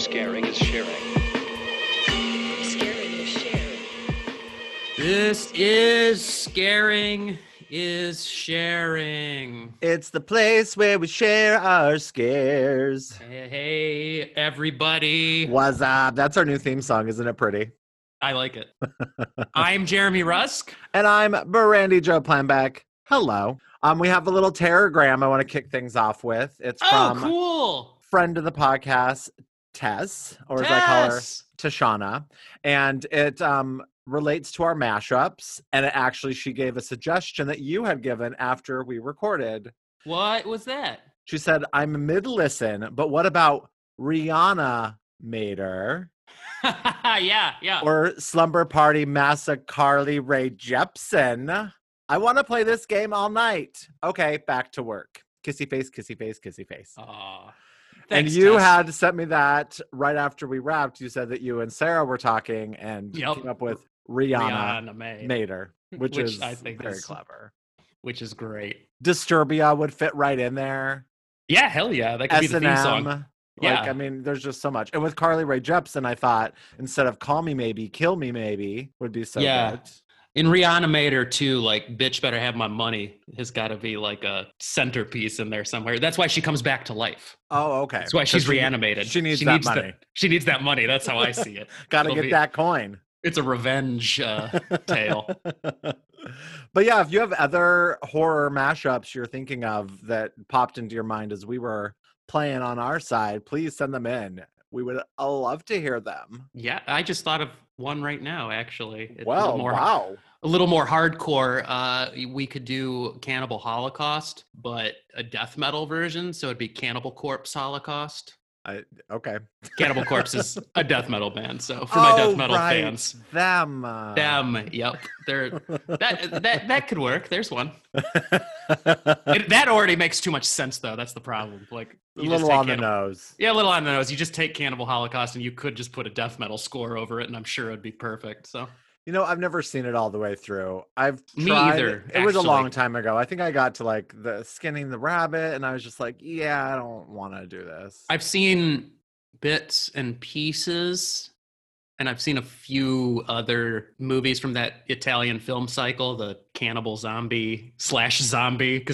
Scaring is sharing. Scaring is sharing. This is Scaring is Sharing. It's the place where we share our scares. Hey, everybody. What's up? That's our new theme song. Isn't it pretty? I like it. I'm Jeremy Rusk. And I'm Brandy Jo Planback. Hello. We have a little terrorgram I want to kick things off with. It's from cool. Friend of the podcast, Tess, or as I call her, Tashana. And it relates to our mashups. And it actually, she gave a suggestion that you had given after we recorded. What was that? She said, I'm mid-listen, but what about Rihanna Mater? yeah. Or Slumber Party Massacre Ray Jepsen. I want to play this game all night. Okay, back to work. Kissy face, kissy face, kissy face. Aww. Thanks, and you Tess. Had sent me that right after we wrapped. You said that you and Sarah were talking and came up with Rihanna Mater, which is I think very clever. Which is great. Disturbia would fit right in there. Yeah, hell yeah. That could S&M, be the theme song. Yeah. I mean, there's just so much. And with Carly Rae Jepsen, I thought instead of Call Me Maybe, Kill Me Maybe would be so good. In Rihanna Mater, too, like, bitch better have my money has got to be, like, a centerpiece in there somewhere. That's why she comes back to life. Oh, okay. That's why she's reanimated. She needs that money. She needs that money. That's how I see it. Got to get that coin. It's a revenge tale. But, yeah, if you have other horror mashups you're thinking of that popped into your mind as we were playing on our side, please send them in. We would love to hear them. Yeah, I just thought of one right now, actually. A little more hardcore. We could do Cannibal Holocaust, but a death metal version, so it'd be Cannibal Corpse Holocaust. Okay. Cannibal Corpse is a death metal band, so for my death metal fans. Them, yep. That could work. There's one. That already makes too much sense, though. That's the problem. Like a little on the nose. Yeah, a little on the nose. You just take Cannibal Holocaust, and you could just put a death metal score over it, and I'm sure it'd be perfect. So. You know, I've never seen it all the way through. It was a long time ago. I think I got to like the skinning the rabbit and I was just like, yeah, I don't want to do this. I've seen bits and pieces and I've seen a few other movies from that Italian film cycle, the cannibal zombie / zombie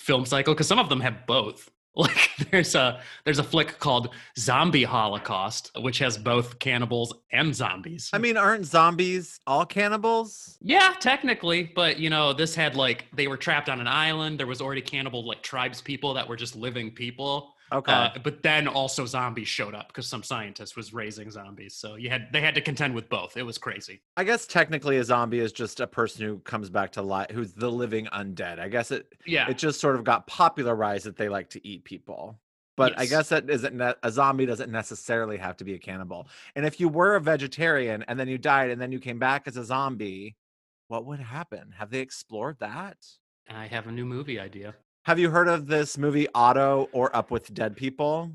film cycle, because some of them have both. Like there's a flick called Zombie Holocaust, which has both cannibals and zombies. I mean, aren't zombies all cannibals? Yeah, technically. But, you know, this had like they were trapped on an island. There was already cannibal like tribes people that were just living people. Okay. But then also zombies showed up because some scientist was raising zombies. So they had to contend with both. It was crazy. I guess technically a zombie is just a person who comes back to life, who's the living undead. I guess it just sort of got popularized that they like to eat people. But yes. I guess that isn't a zombie doesn't necessarily have to be a cannibal. And if you were a vegetarian and then you died and then you came back as a zombie, what would happen? Have they explored that? I have a new movie idea. Have you heard of this movie, Otto or Up with Dead People?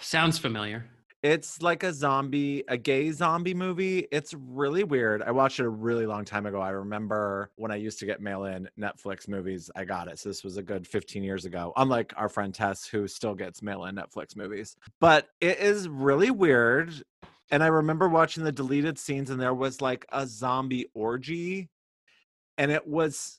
Sounds familiar. It's like a gay zombie movie. It's really weird. I watched it a really long time ago. I remember when I used to get mail-in Netflix movies, I got it. So this was a good 15 years ago, unlike our friend Tess, who still gets mail-in Netflix movies. But it is really weird. And I remember watching the deleted scenes and there was like a zombie orgy. And it was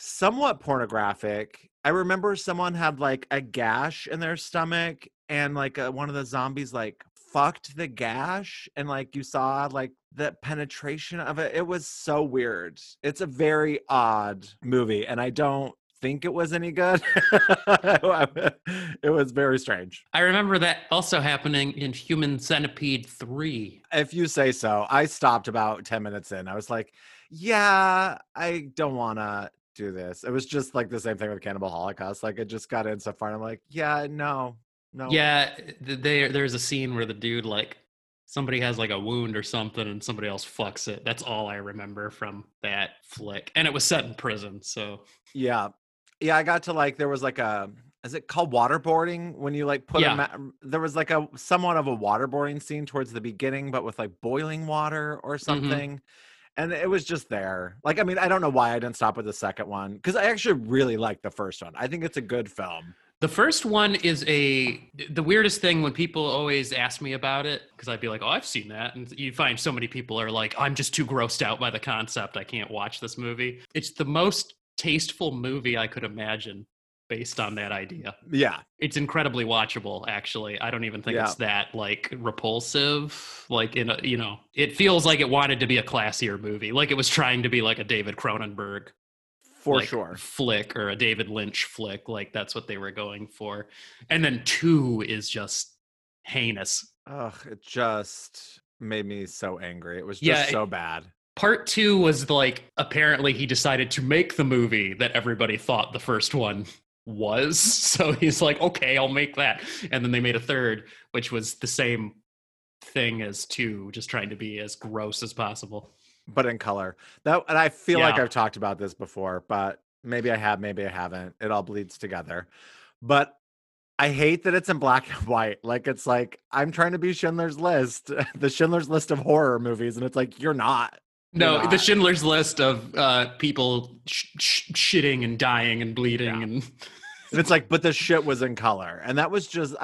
somewhat pornographic. I remember someone had like a gash in their stomach and like one of the zombies like fucked the gash and like you saw like the penetration of it. It was so weird. It's a very odd movie and I don't think it was any good. It was very strange. I remember that also happening in Human Centipede 3. If you say so. I stopped about 10 minutes in. I was like, yeah, I don't want to do this. It was just like the same thing with Cannibal Holocaust. Like it just got in so far and I'm like, yeah, no. Yeah, there's a scene where the dude like somebody has like a wound or something and somebody else fucks it. That's all I remember from that flick. And it was set in prison, so. Yeah, I got to like there was like a is it called waterboarding when you like put there was like a somewhat of a waterboarding scene towards the beginning but with like boiling water or something. Mm-hmm. And it was just there. Like, I mean, I don't know why I didn't stop with the second one because I actually really liked the first one. I think it's a good film. The first one is the weirdest thing when people always ask me about it, because I'd be like, oh, I've seen that. And you find so many people are like, I'm just too grossed out by the concept. I can't watch this movie. It's the most tasteful movie I could imagine based on that idea. Yeah. It's incredibly watchable, actually. I don't even think it's that, like, repulsive. Like, in a, you know, it feels like it wanted to be a classier movie. Like, it was trying to be like a David Cronenberg flick or a David Lynch flick. Like, that's what they were going for. And then 2 is just heinous. Ugh, it just made me so angry. It was just so bad. Part 2 was like, apparently he decided to make the movie that everybody thought the first one was. So he's like, okay, I'll make that. And then they made a third, which was the same thing as 2, just trying to be as gross as possible. But in color. And I feel like I've talked about this before, but maybe I have, maybe I haven't. It all bleeds together. But I hate that it's in black and white. Like, it's like, I'm trying to be Schindler's List, the Schindler's List of horror movies. And it's like, you're not. No, the Schindler's List of people shitting and dying and bleeding. Yeah. And it's like, but the shit was in color. And that was just,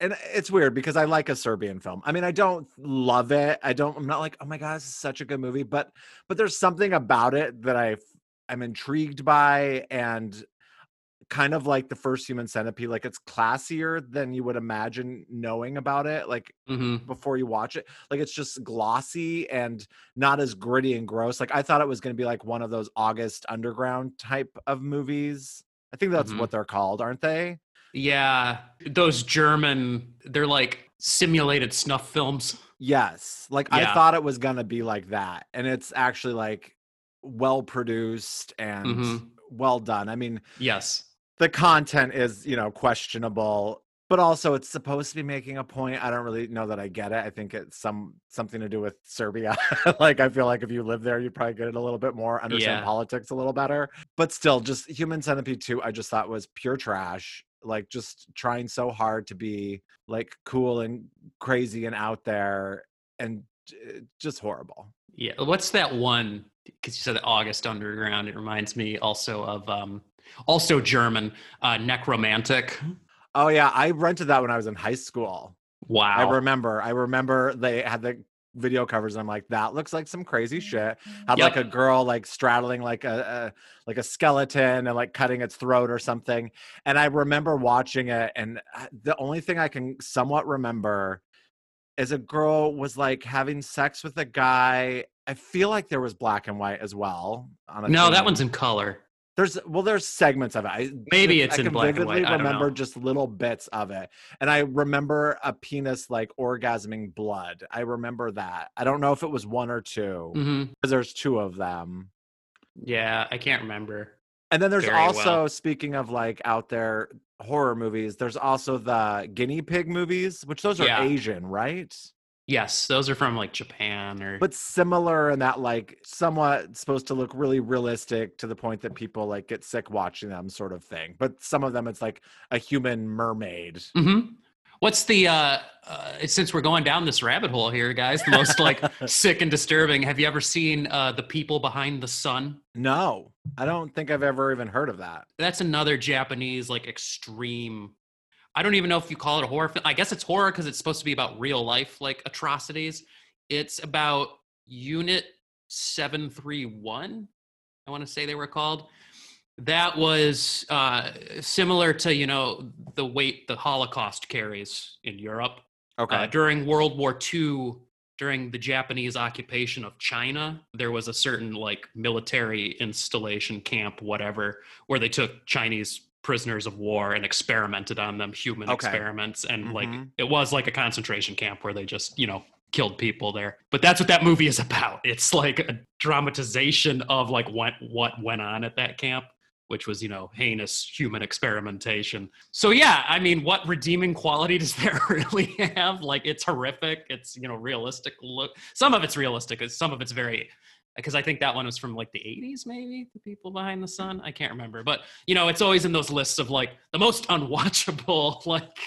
and it's weird because I like a Serbian film. I mean, I don't love it. I'm not like, oh my God, this is such a good movie. But there's something about it that I'm intrigued by, and kind of like the first Human Centipede, like, it's classier than you would imagine knowing about it. Like, before you watch it, like, it's just glossy and not as gritty and gross. Like, I thought it was going to be like one of those August Underground type of movies. I think that's what they're called, aren't they? Yeah, those German, they're like simulated snuff films. Yes, like I thought it was gonna be like that, and it's actually like well produced and well done. I mean, yes, the content is, you know, questionable, but also it's supposed to be making a point. I don't really know that I get it. I think it's something to do with Serbia. Like, I feel like if you live there, you'd probably get it a little bit more, understand politics a little better. But still, just Human Centipede 2, I just thought was pure trash. Like, just trying so hard to be like cool and crazy and out there, and just horrible. Yeah. What's that one? Because you said August Underground. It reminds me also of, also German, Nekromantik. Oh yeah. I rented that when I was in high school. Wow. I remember they had the video covers, and I'm like, that looks like some crazy shit. Had like a girl like straddling like a skeleton and like cutting its throat or something. And I remember watching it, and the only thing I can somewhat remember is a girl was like having sex with a guy. I feel like there was black and white as well. That one's in color. There's segments of it. Maybe it's in black and white. I remember just little bits of it. And I remember a penis like orgasming blood. I remember that. I don't know if it was 1 or 2 because there's 2 of them. Yeah, I can't remember. And then there's also, speaking of like out there horror movies, there's also the guinea pig movies, which those are Asian, right? Yes, those are from like Japan but similar in that, like, somewhat supposed to look really realistic to the point that people like get sick watching them, sort of thing. But some of them, it's like a human mermaid. What's the since we're going down this rabbit hole here, guys, the most like sick and disturbing, have you ever seen The People Behind the Sun? No, I don't think I've ever even heard of that. That's another Japanese like extreme, I don't even know if you call it a horror film. I guess it's horror because it's supposed to be about real life, like, atrocities. It's about Unit 731, I want to say they were called. That was similar to, you know, the weight the Holocaust carries in Europe. Okay. During World War II, during the Japanese occupation of China, there was a certain, like, military installation camp, whatever, where they took Chinese prisoners of war and experimented on them, human experiments, and like it was like a concentration camp where they just, you know, killed people there. But that's what that movie is about. It's like a dramatization of like what went on at that camp, which was, you know, heinous human experimentation. So yeah, I mean, what redeeming quality does that really have? Like, it's horrific. It's, you know, realistic look. Some of it's realistic, some of it's very, because I think that one was from like the 80s, maybe, The People Behind the Sun. I can't remember. But, you know, it's always in those lists of like the most unwatchable, like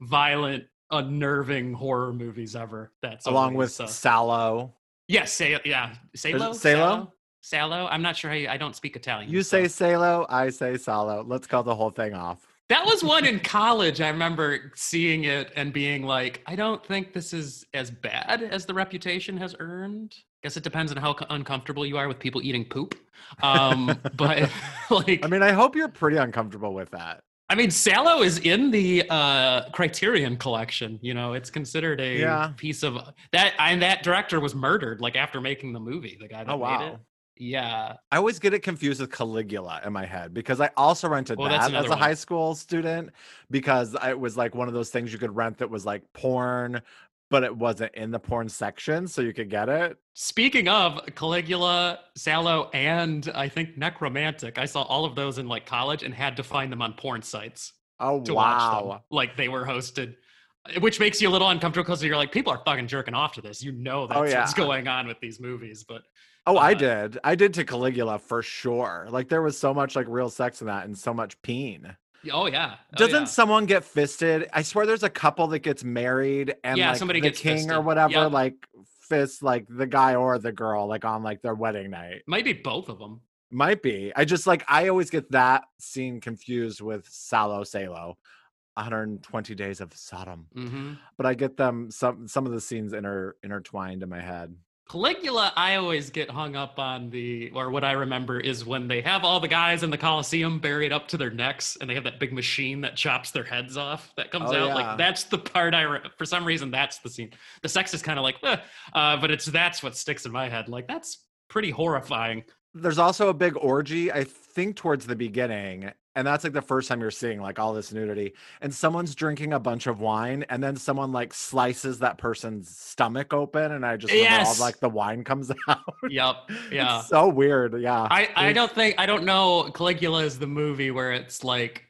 violent, unnerving horror movies ever. That's along with Salo. Yes. Yeah. Salo? Salo. I'm not sure. I don't speak Italian. You say Salo, I say Salo. Let's call the whole thing off. That was one in college. I remember seeing it and being like, I don't think this is as bad as the reputation has earned. Guess it depends on how uncomfortable you are with people eating poop. But like, I mean, I hope you're pretty uncomfortable with that. I mean, Salo is in the Criterion Collection. You know, it's considered a piece of that. And that director was murdered like after making the movie. The guy that made it. Yeah. I always get it confused with Caligula in my head because I also rented that as a high school student because it was like one of those things you could rent that was like porn, but it wasn't in the porn section, so you could get it. Speaking of Caligula, Salo, and I think Nekromantik, I saw all of those in like college and had to find them on porn sites to watch them. Like they were hosted, which makes you a little uncomfortable because you're like, people are fucking jerking off to this. You know that's what's going on with these movies, but... Oh, I did. I did to Caligula for sure. Like there was so much like real sex in that and so much peen. Oh yeah. Doesn't someone get fisted? I swear there's a couple that gets married and like somebody the gets king fisted. Or whatever, like fists like the guy or the girl, like on like their wedding night. Might be both of them. Might be. I just like, I always get that scene confused with Salo. 120 Days of Sodom. Mm-hmm. But I get them, some of the scenes intertwined in my head. Caligula, I always get hung up on what I remember is when they have all the guys in the Colosseum buried up to their necks and they have that big machine that chops their heads off that comes out. Yeah. Like that's the part for some reason, that's the scene. The sex is kind of like, but that's what sticks in my head. Like that's pretty horrifying. There's also a big orgy, I think towards the beginning. And that's like the first time you're seeing like all this nudity and someone's drinking a bunch of wine and then someone like slices that person's stomach open. And I just all like the wine comes out. Yep. Yeah. It's so weird. Yeah. I don't know. Caligula is the movie where it's like,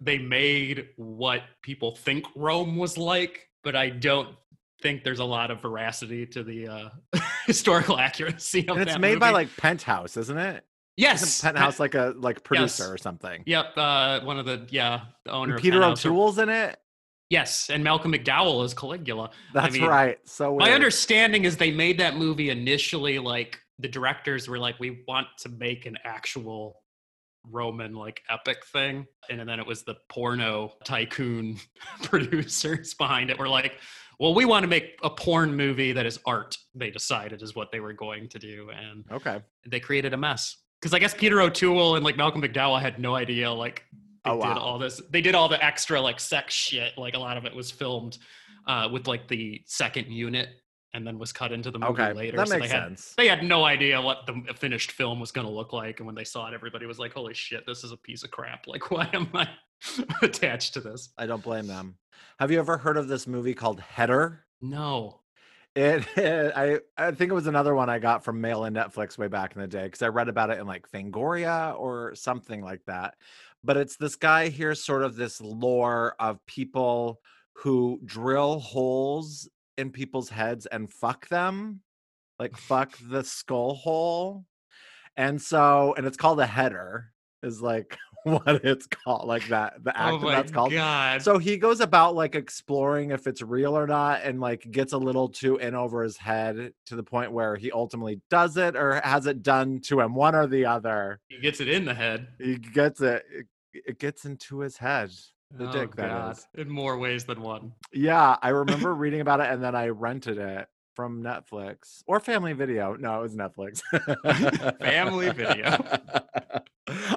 they made what people think Rome was like, but I don't think there's a lot of veracity to the historical accuracy of that movie. And it's made by like Penthouse, isn't it? Yes. Isn't Penthouse like a producer or something? Yep. One of the owner. And Peter O'Toole's in it? Yes. And Malcolm McDowell is Caligula. That's right. So weird. My understanding is they made that movie initially like the directors were like, we want to make an actual Roman like epic thing. And then it was the porno tycoon producers behind it were like, well, we want to make a porn movie that is art, they decided is what they were going to do. And they created a mess. Because I guess Peter O'Toole and like Malcolm McDowell had no idea like they did all this. They did all the extra like sex shit. Like a lot of it was filmed with like the second unit and then was cut into the movie later. That makes sense. They had no idea what the finished film was going to look like. And when they saw it, everybody was like, holy shit, this is a piece of crap. Like, why am I attached to this? I don't blame them. Have you ever heard of this movie called Header? No. I think it was another one I got from Mail and Netflix way back in the day because I read about it in like Fangoria or something like that. But it's this guy here's sort of this lore of people who drill holes in people's heads and fuck them, like fuck the skull hole. And it's called a header is like what it's called, like that the act that's called. God. So he goes about like exploring if it's real or not and like gets a little too in over his head to the point where he ultimately does it or has it done to him, one or the other. He gets it in the head. He gets it gets into his head. The dick that is. In more ways than one. Yeah, I remember reading about it and then I rented it from Netflix or Family Video. No, it was Netflix. Family Video.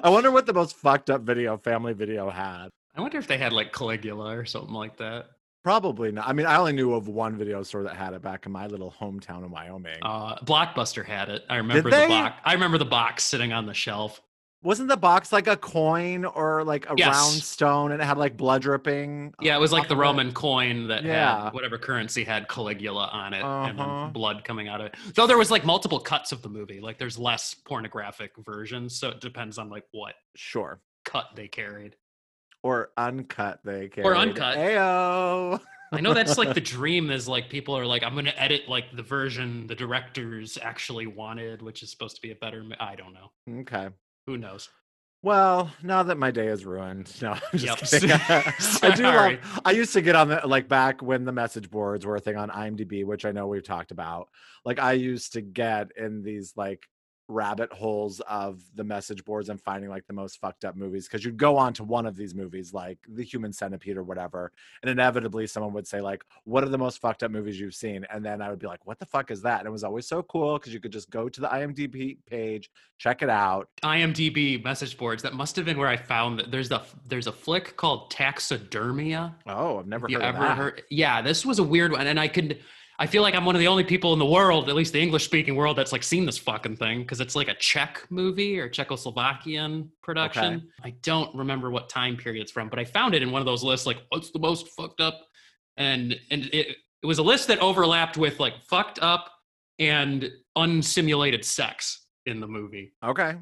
I wonder what the most fucked up video Family Video had. I wonder if they had like Caligula or something like that. Probably not. I mean, I only knew of one video store that had it back in my little hometown of Wyoming. Blockbuster had it. I remember the box. I remember the box sitting on the shelf. Wasn't the box like a coin or like a round stone and it had like blood dripping? Yeah, it was like the Roman coin that had whatever currency had Caligula on it and then blood coming out of it. Though there was like multiple cuts of the movie. Like there's less pornographic versions. So it depends on like what cut they carried. Or uncut they carried. Or uncut. Ayo. I know that's like the dream is like people are like, I'm going to edit like the version the directors actually wanted, which is supposed to be a better, I don't know. Okay. Who knows? Well, now that my day is ruined. No, I'm just kidding. I do love, I used to get on the, like back when the message boards were a thing on IMDb, which I know we've talked about. Like I used to get in these like rabbit holes of the message boards and finding like the most fucked up movies, because you'd go on to one of these movies like The Human Centipede or whatever, and inevitably someone would say like, what are the most fucked up movies you've seen? And then I would be like, what the fuck is that? And it was always so cool because you could just go to the IMDb page, check it out. IMDb message boards, that must have been where I found that there's a flick called Taxidermia. Oh, I've never heard of that. Yeah, this was a weird one, and I feel like I'm one of the only people in the world, at least the English-speaking world, that's like seen this fucking thing, because it's like a Czech movie or Czechoslovakian production. Okay. I don't remember what time period it's from, but I found it in one of those lists, like, what's the most fucked up? And it was a list that overlapped with like fucked up and unsimulated sex in the movie. Okay.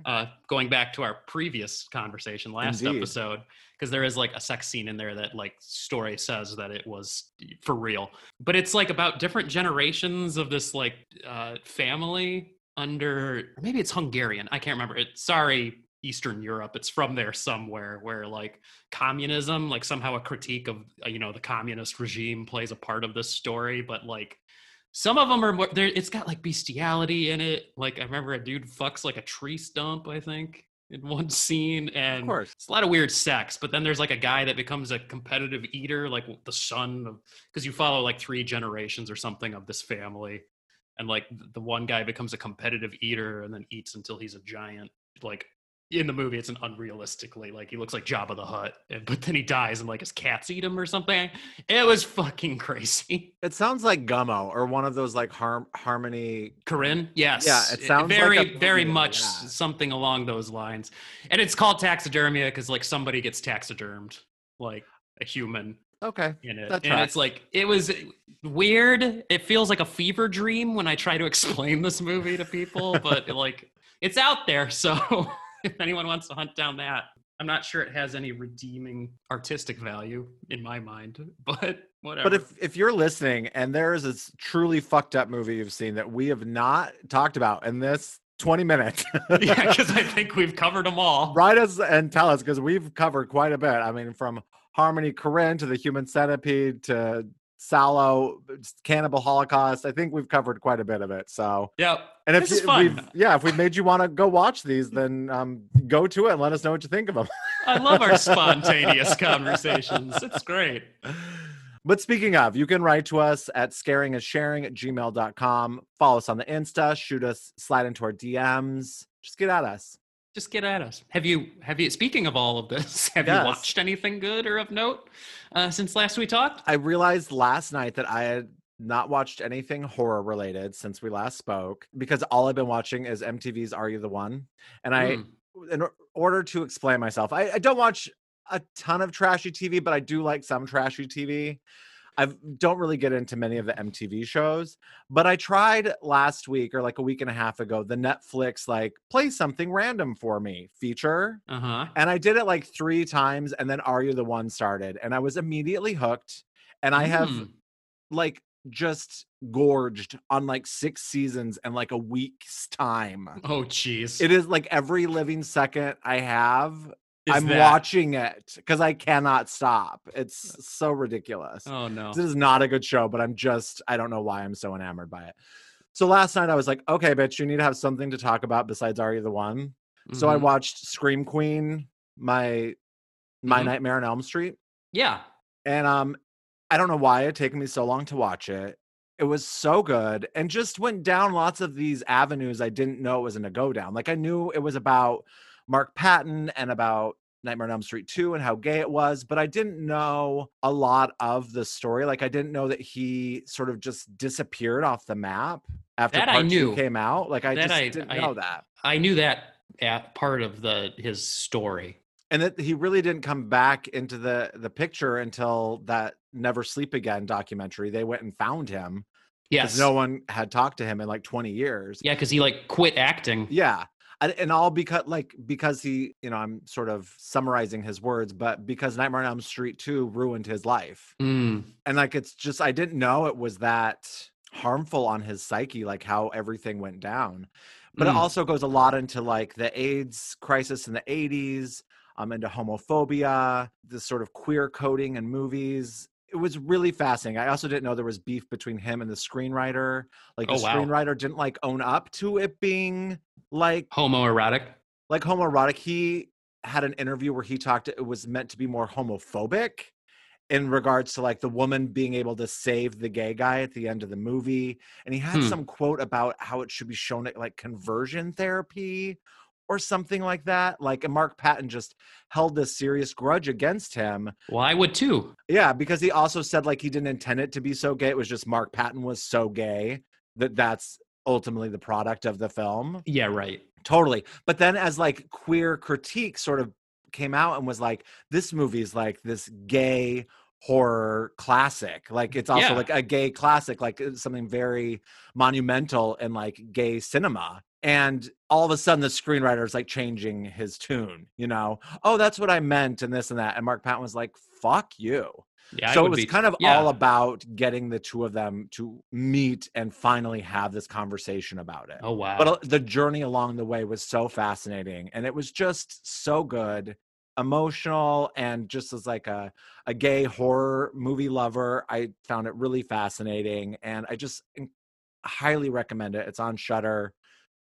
Going back to our previous conversation last episode, because there is like a sex scene in there that like story says that it was for real. But it's like about different generations of this like family under, maybe it's Hungarian, I can't remember. Eastern Europe, it's from there somewhere, where like communism, like somehow a critique of, you know, the communist regime plays a part of this story, but like some of them are more, it's got like bestiality in it. Like I remember a dude fucks like a tree stump, I think, in one scene. And of course, it's a lot of weird sex, but then there's like a guy that becomes a competitive eater, like the son of, because you follow like three generations or something of this family. And like the one guy becomes a competitive eater and then eats until he's a giant. Like in the movie, it's an unrealistically, like he looks like Jabba the Hutt, but then he dies and like his cats eat him or something. It was fucking crazy. It sounds like Gummo or one of those like Harmony. Corinne? Yes. Yeah, it sounds very, like very much something along those lines. And it's called Taxidermia because like somebody gets taxidermed, like a human. Okay. In it. And it's like, it was weird. It feels like a fever dream when I try to explain this movie to people, but like it's out there. So if anyone wants to hunt down that, I'm not sure it has any redeeming artistic value in my mind, but whatever. But if you're listening and there is a truly fucked up movie you've seen that we have not talked about in this 20 minutes. Yeah, because I think we've covered them all. Write us and tell us, because we've covered quite a bit. I mean, from Harmony Korine to The Human Centipede to Salo, Cannibal Holocaust. I think we've covered quite a bit of it. So yeah, and if we've made you want to go watch these, then go to it and let us know what you think of them. I love our spontaneous conversations. It's great. But speaking of, you can write to us at scaringassharing@gmail.com. Follow us on the Insta. Shoot us. Slide into our DMs. Just get at us. Just get at us. Have you, speaking of all of this, you watched anything good or of note since last we talked? I realized last night that I had not watched anything horror related since we last spoke, because all I've been watching is MTV's Are You the One? And I, in order to explain myself, I don't watch a ton of trashy TV, but I do like some trashy TV. I don't really get into many of the MTV shows, but I tried last week or like a week and a half ago, the Netflix, like play something random for me feature. Uh-huh. And I did it like 3 times and then Are You the One started and I was immediately hooked. And I have like just gorged on like 6 seasons in like a week's time. Oh, geez. It is like every living second I have. Watching it because I cannot stop. It's so ridiculous. Oh no. This is not a good show, but I don't know why I'm so enamored by it. So last night I was like, okay, bitch, you need to have something to talk about besides Are You the One? Mm-hmm. So I watched Scream Queen, my Nightmare on Elm Street. Yeah. And I don't know why it took me so long to watch it. It was so good and just went down lots of these avenues I didn't know it was going to go down. Like I knew it was about Mark Patton and about Nightmare on Elm Street 2 and how gay it was, but I didn't know a lot of the story. Like I didn't know that he sort of just disappeared off the map after part 2 came out. Like I just didn't know that. I knew that part of his story. And that he really didn't come back into the picture until that Never Sleep Again documentary. They went and found him. Yes. No one had talked to him in like 20 years. Yeah, because he like quit acting. Yeah. And all because he, you know, I'm sort of summarizing his words, but because Nightmare on Elm Street 2 ruined his life. Mm. And like, it's just, I didn't know it was that harmful on his psyche, like how everything went down. But it also goes a lot into like the AIDS crisis in the 80s, into homophobia, this sort of queer coding in movies. it was really fascinating. I also didn't know there was beef between him and the screenwriter. Like the screenwriter didn't like own up to it being like homoerotic. Like homoerotic. He had an interview where he talked, it was meant to be more homophobic in regards to like the woman being able to save the gay guy at the end of the movie. And he had some quote about how it should be shown at like conversion therapy or something like that. Like, and Mark Patton just held this serious grudge against him. Well, I would too. Yeah, because he also said like he didn't intend it to be so gay. It was just Mark Patton was so gay that that's ultimately the product of the film. Yeah, right. Totally. But then as like queer critique sort of came out and was like, this movie is like this gay horror classic. Like it's also like a gay classic, like something very monumental in like gay cinema. And all of a sudden the screenwriter is like changing his tune, you know? Oh, that's what I meant and this and that. And Mark Patton was like, fuck you. Yeah, so it was kind of all about getting the two of them to meet and finally have this conversation about it. Oh, wow. But the journey along the way was so fascinating. And it was just so good, emotional, and just as like a gay horror movie lover, I found it really fascinating. And I just highly recommend it. It's on Shudder.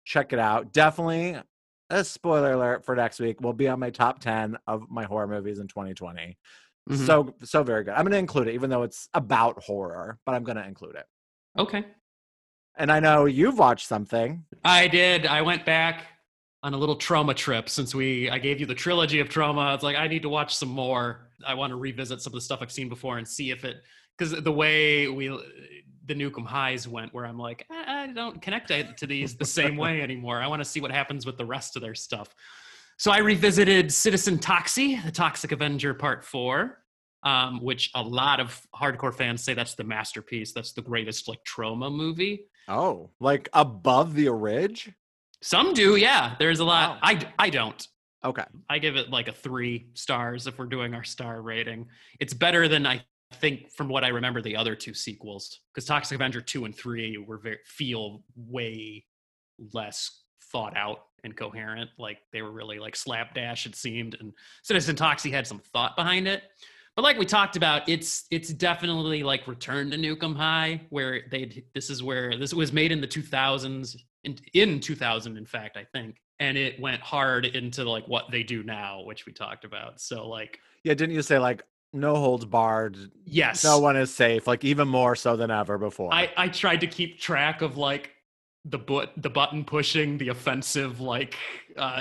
Check it out. Definitely a spoiler alert for next week. Will be on my top 10 of my horror movies in 2020. Mm-hmm. So very good. I'm going to include it, even though it's about horror, but I'm going to include it. Okay. And I know you've watched something. I did. I went back on a little trauma trip since I gave you the trilogy of trauma. It's like, I need to watch some more. I want to revisit some of the stuff I've seen before and see if it, because the way the Nuke 'Em Highs went where I'm like, I don't connect to these the same way anymore. I want to see what happens with the rest of their stuff. So I revisited Citizen Toxie, The Toxic Avenger Part 4, which a lot of hardcore fans say that's the masterpiece. That's the greatest, like, trauma movie. Oh, like above the Ridge? Some do, yeah. There's a lot. Wow. I don't. Okay. I give it, like, a 3 stars if we're doing our star rating. It's better than, I think, from what I remember, the other 2 sequels. Because Toxic Avenger 2 and 3 feel way less thought out and coherent. Like they were really like slapdash, it seemed, and Citizen Toxie had some thought behind it. But like we talked about, it's definitely like Return to Nuke 'Em High, where this was made in the 2000s, in 2000 in fact, I think, and it went hard into like what they do now, which we talked about. So like, yeah, didn't you say like no holds barred? Yes, no one is safe, like even more so than ever before. I tried to keep track of like the button pushing, the offensive like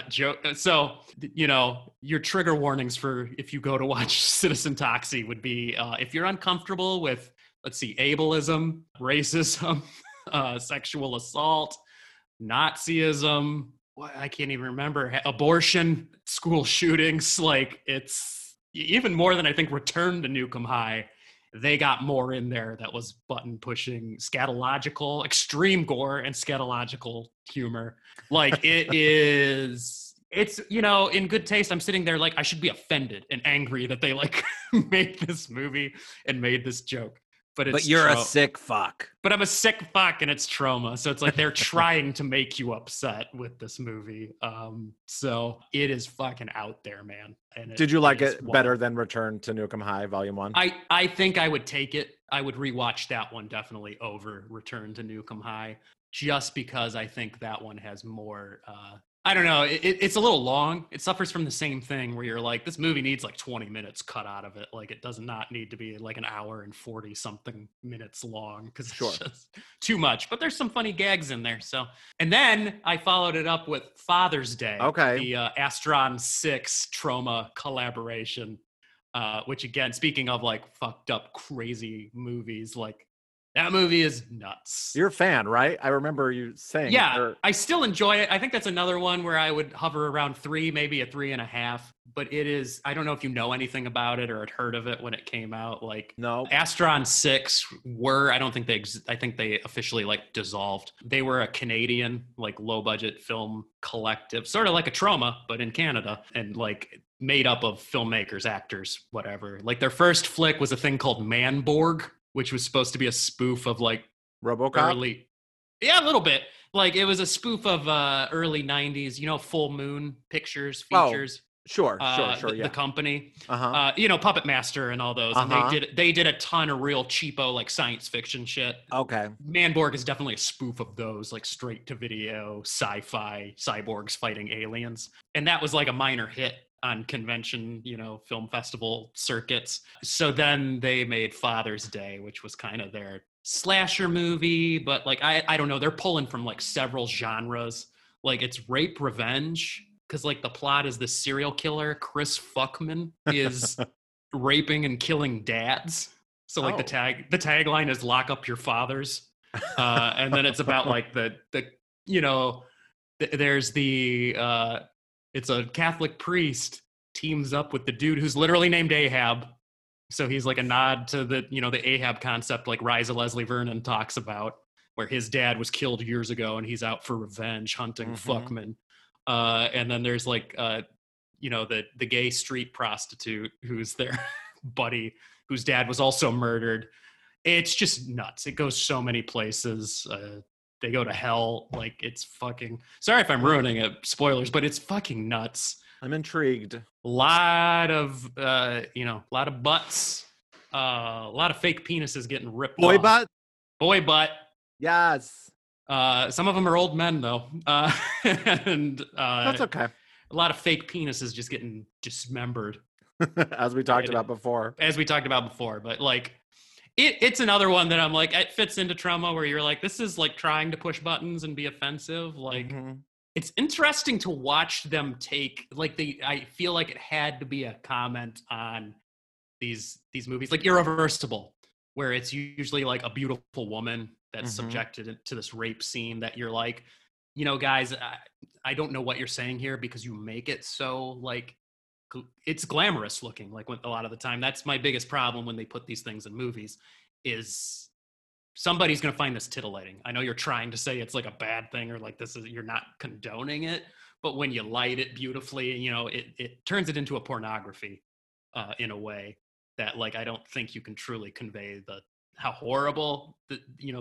joke. So, you know, your trigger warnings for if you go to watch Citizen Toxie would be if you're uncomfortable with, let's see, ableism, racism, sexual assault, Nazism, I can't even remember, abortion, school shootings. Like it's even more than I think Return to Nuke 'Em High. They got more in there that was button-pushing, scatological, extreme gore, and scatological humor. Like, it is... It's, you know, in good taste, I'm sitting there like, I should be offended and angry that they, like, made this movie and made this joke. But you're a sick fuck. But I'm a sick fuck, and it's trauma. So it's like they're trying to make you upset with this movie. So it is fucking out there, man. And did you like it better than Return to Nuke 'Em High Volume 1? I think I would take it. I would rewatch that one definitely over Return to Nuke 'Em High, just because I think that one has more... I don't know. It's a little long. It suffers from the same thing where you're like, this movie needs like 20 minutes cut out of it. Like it does not need to be like an hour and 40 something minutes long because it's just too much. But there's some funny gags in there. So, and then I followed it up with Father's Day. Okay. The Astron-6 trauma collaboration, which again, speaking of like fucked up crazy movies, like that movie is nuts. You're a fan, right? I remember you saying. Yeah, I still enjoy it. I think that's another one where I would hover around 3, maybe a 3.5. But it is, I don't know if you know anything about it or had heard of it when it came out. Like, no. Astron-6 were, I don't think they, I think they officially like dissolved. They were a Canadian, like low budget film collective, sort of like a Trauma, but in Canada. And like made up of filmmakers, actors, whatever. Like their first flick was a thing called Manborg, which was supposed to be a spoof of like RoboCop? Yeah, a little bit. Like it was a spoof of early 90s, you know, Full Moon Pictures, features. Sure. Yeah. The company, you know, Puppet Master and all those, and they did a ton of real cheapo like science fiction shit. Okay. Manborg is definitely a spoof of those, like straight to video sci-fi cyborgs fighting aliens, and that was like a minor hit on convention, you know, film festival circuits. So then they made Father's Day, which was kind of their slasher movie, but like I don't know, they're pulling from like several genres. Like it's rape revenge, because like the plot is the serial killer Chris Fuckman is raping and killing dads. So like the tagline is lock up your fathers. And then it's about like it's a Catholic priest teams up with the dude who's literally named Ahab. So he's like a nod to the, you know, the Ahab concept, like Riza Leslie Vernon talks about, where his dad was killed years ago and he's out for revenge hunting Fuckman. And then there's like, you know, the gay street prostitute who's their buddy, whose dad was also murdered. It's just nuts. It goes so many places. They go to hell. Like it's fucking, sorry if I'm ruining it, spoilers, but it's fucking nuts. I'm intrigued. A lot of butts, a lot of fake penises getting ripped off. Boy butt. Yes. Some of them are old men, though. And that's okay. A lot of fake penises just getting dismembered. As we talked about before. But, like, it's another one that I'm like, it fits into trauma where you're like, this is, like, trying to push buttons and be offensive. Like, it's interesting to watch them take, like, I feel like it had to be a comment on these movies. Like, Irreversible, where it's usually, like, a beautiful woman that's subjected to this rape scene that you're like, you know, guys, I don't know what you're saying here, because you make it so like it's glamorous looking. Like a lot of the time, that's my biggest problem when they put these things in movies, is somebody's going to find this titillating. I know you're trying to say it's like a bad thing, or like you're not condoning it, but when you light it beautifully, you know, it turns it into a pornography in a way that like, I don't think you can truly convey how horrible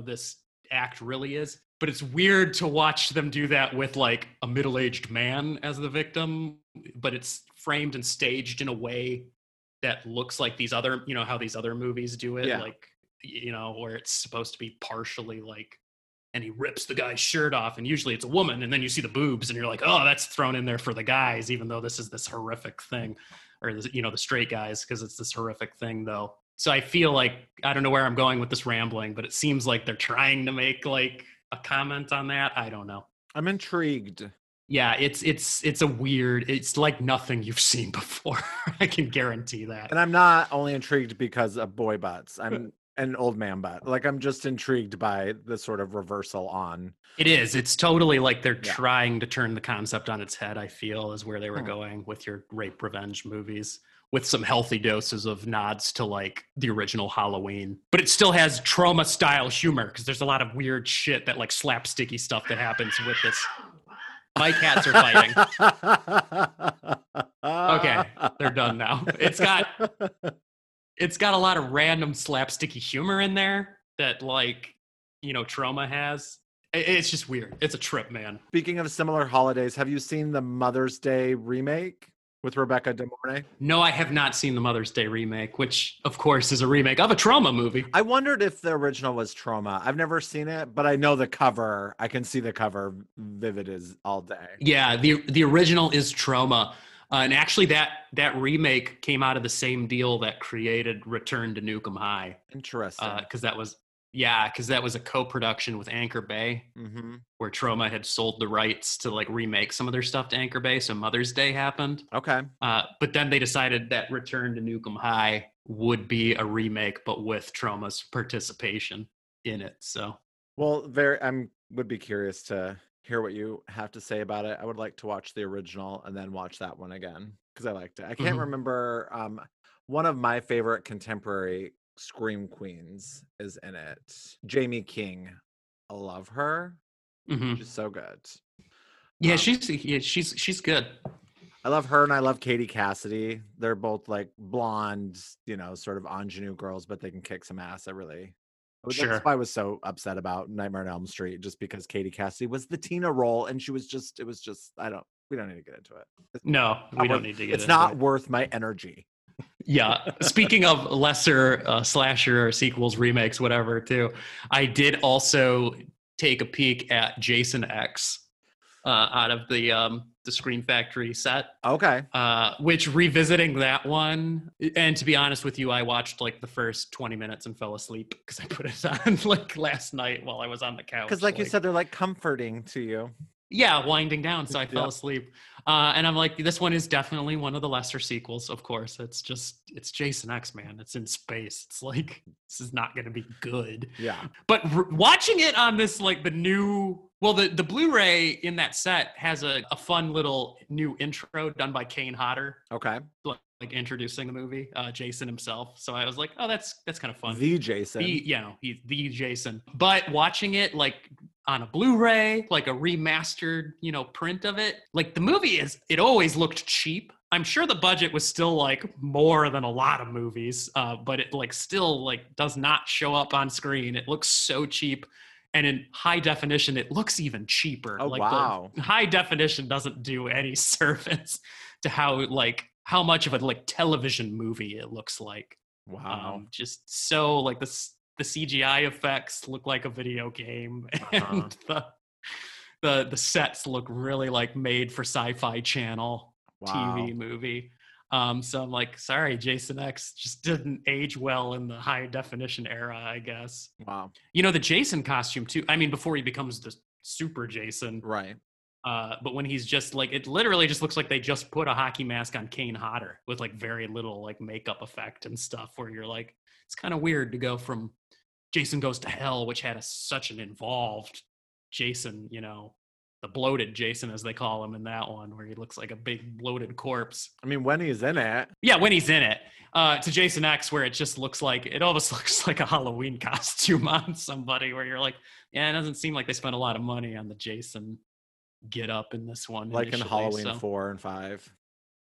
this act really is. But it's weird to watch them do that with like a middle-aged man as the victim, but it's framed and staged in a way that looks like these other, you know, how these other movies do it, like, you know, where it's supposed to be partially like, and he rips the guy's shirt off, and usually it's a woman, and then you see the boobs and you're like, oh, that's thrown in there for the guys, even though this is this horrific thing, or this, you know, the straight guys, because it's this horrific thing though. So I feel like, I don't know where I'm going with this rambling, but it seems like they're trying to make like a comment on that. I don't know. I'm intrigued. Yeah, it's a weird, it's like nothing you've seen before. I can guarantee that. And I'm not only intrigued because of boy butts. I'm an old man butt. Like I'm just intrigued by the sort of reversal on. It is. It's totally like they're trying to turn the concept on its head, I feel, is where they were going with your rape revenge movies, with some healthy doses of nods to like the original Halloween, but it still has trauma style humor, because there's a lot of weird shit that like slapsticky stuff that happens with this. My cats are fighting. Okay, they're done now. It's got a lot of random slapsticky humor in there that like, you know, trauma has. It's just weird. It's a trip, man. Speaking of similar holidays, have you seen the Mother's Day remake? With Rebecca De Mornay? No, I have not seen the Mother's Day remake, which, of course, is a remake of a Trauma movie. I wondered if the original was Trauma. I've never seen it, but I know the cover. I can see the cover vivid as all day. Yeah, the original is Trauma. And actually, that remake came out of the same deal that created Return to Nuke 'Em High. Interesting. Because that was a co-production with Anchor Bay, where Trauma had sold the rights to like remake some of their stuff to Anchor Bay, so Mother's Day happened. Okay. But then they decided that Return to Nuke 'Em High would be a remake, but with Trauma's participation in it. So, well, would be curious to hear what you have to say about it. I would like to watch the original and then watch that one again, because I liked it. I can't remember. One of my favorite contemporary Scream Queens is in it. Jamie King. I love her. She's so good. Yeah, she's good. I love her, and I love Katie Cassidy. They're both like blonde, you know, sort of ingenue girls, but they can kick some ass. That's why I was so upset about Nightmare on Elm Street, just because Katie Cassidy was the Tina role, and she was just, it was just, I don't, we don't need to get into it. It's not worth my energy. Yeah. Speaking of lesser slasher sequels, remakes, whatever, too, I did also take a peek at Jason X out of the Scream Factory set. Okay. Which, revisiting that one, and to be honest with you, I watched like the first 20 minutes and fell asleep because I put it on like last night while I was on the couch. Because like you said, they're like comforting to you. Yeah, winding down, so I fell asleep. And I'm like, this one is definitely one of the lesser sequels, of course. It's just, it's Jason X, man. It's in space. It's like, this is not going to be good. Yeah. But watching it on this, like the new, well, the Blu-ray in that set has a fun little new intro done by Kane Hodder. Okay. Like introducing the movie, Jason himself. So I was like, oh, that's kind of fun. The Jason. He's the Jason. But watching it, like, on a Blu-ray, like a remastered, print of it. Like the movie it always looked cheap. I'm sure the budget was still like more than a lot of movies, but it like still like does not show up on screen. It looks so cheap. And in high definition, it looks even cheaper. Oh, like, wow. The high definition doesn't do any service to how much of a like television movie it looks like. Wow. Just so like this, the CGI effects look like a video game, and the sets look really like made for Sci-Fi Channel TV movie. So I'm like, sorry, Jason X just didn't age well in the high definition era, I guess. Wow. The Jason costume too. I mean, before he becomes the super Jason, right? But when he's just like, it literally just looks like they just put a hockey mask on Kane Hodder with like very little like makeup effect and stuff. Where you're like, it's kind of weird to go from Jason Goes to Hell, which had such an involved Jason, the bloated Jason, as they call him in that one, where he looks like a big bloated corpse. I mean, when he's in it. Yeah, when he's in it. To Jason X, where it just looks like, it almost looks like a Halloween costume on somebody, where you're like, yeah, it doesn't seem like they spent a lot of money on the Jason get up in this one. Like in Halloween 4 and 5.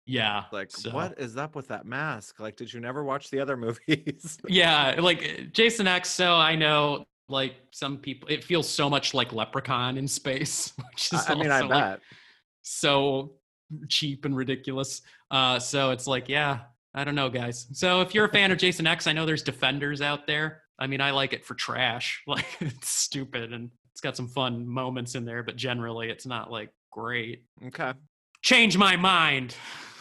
Yeah. Like, so, what is up with that mask? Like, did you never watch the other movies? Yeah, like Jason X, so I know, like, some people, it feels so much like Leprechaun in space, which is I bet. Like, so cheap and ridiculous. So it's like, yeah, I don't know, guys. So if you're a fan of Jason X, I know there's Defenders out there. I mean, I like it for trash. Like, it's stupid, and it's got some fun moments in there, but generally it's not, like, great. Okay. Change my mind.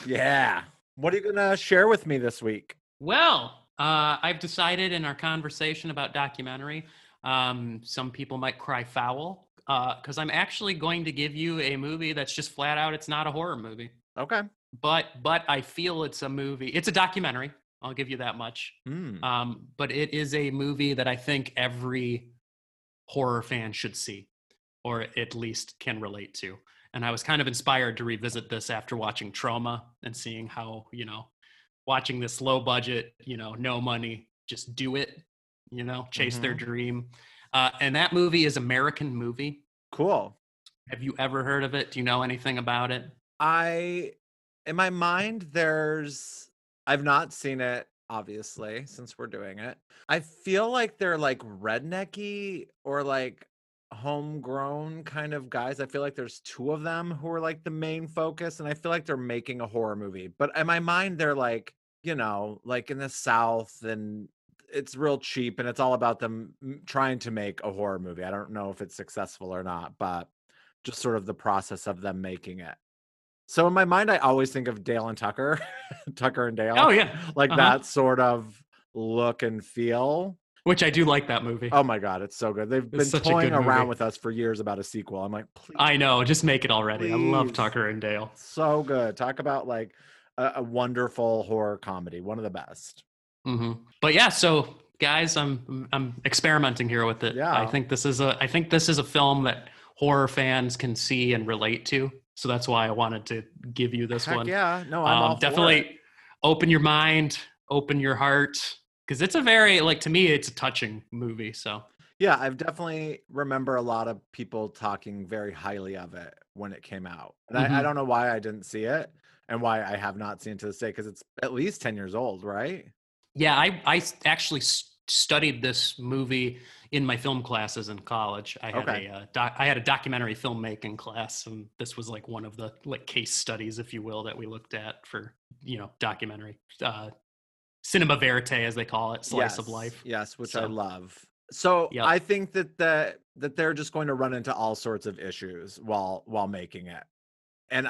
Yeah. What are you gonna share with me this week? Well, I've decided in our conversation about documentary, some people might cry foul, because I'm actually going to give you a movie that's just flat out, it's not a horror movie. Okay. But I feel it's a movie. It's a documentary. I'll give you that much. But it is a movie that I think every horror fan should see, or at least can relate to. And I was kind of inspired to revisit this after watching Trauma and seeing how, watching this low budget, no money, just do it, chase their dream. And that movie is American Movie. Cool. Have you ever heard of it? Do you know anything about it? In my mind, I've not seen it, obviously, since we're doing it. I feel like they're like rednecky or like homegrown kind of guys. I feel like there's two of them who are like the main focus, and I feel like they're making a horror movie, but in my mind they're like, like in the South, and it's real cheap, and it's all about them trying to make a horror movie. I don't know if it's successful or not, but just sort of the process of them making it. So in my mind I always think of Dale and Tucker Tucker and Dale. Oh yeah. Like that sort of look and feel. Which I do like that movie. Oh my God, it's so good. They've been toying around with us for years about a sequel. I'm like, please. I know, just make it already. Please. I love Tucker and Dale. So good. Talk about like a wonderful horror comedy. One of the best. Mm-hmm. But yeah, so guys, I'm experimenting here with it. Yeah. I think this is a film that horror fans can see and relate to. So that's why I wanted to give you this one. Yeah, no, I'm all definitely for it. Open your mind, open your heart. Because it's a very, like, to me, it's a touching movie, so. Yeah, I've definitely remember a lot of people talking very highly of it when it came out. And I don't know why I didn't see it and why I have not seen it to this day, because it's at least 10 years old, right? Yeah, I actually studied this movie in my film classes in college. I had a documentary filmmaking class, and this was like one of the like case studies, if you will, that we looked at for, you know, documentary cinema verite, as they call it, slice of life. Yes, which I love. So yep. I think that that they're just going to run into all sorts of issues while making it. And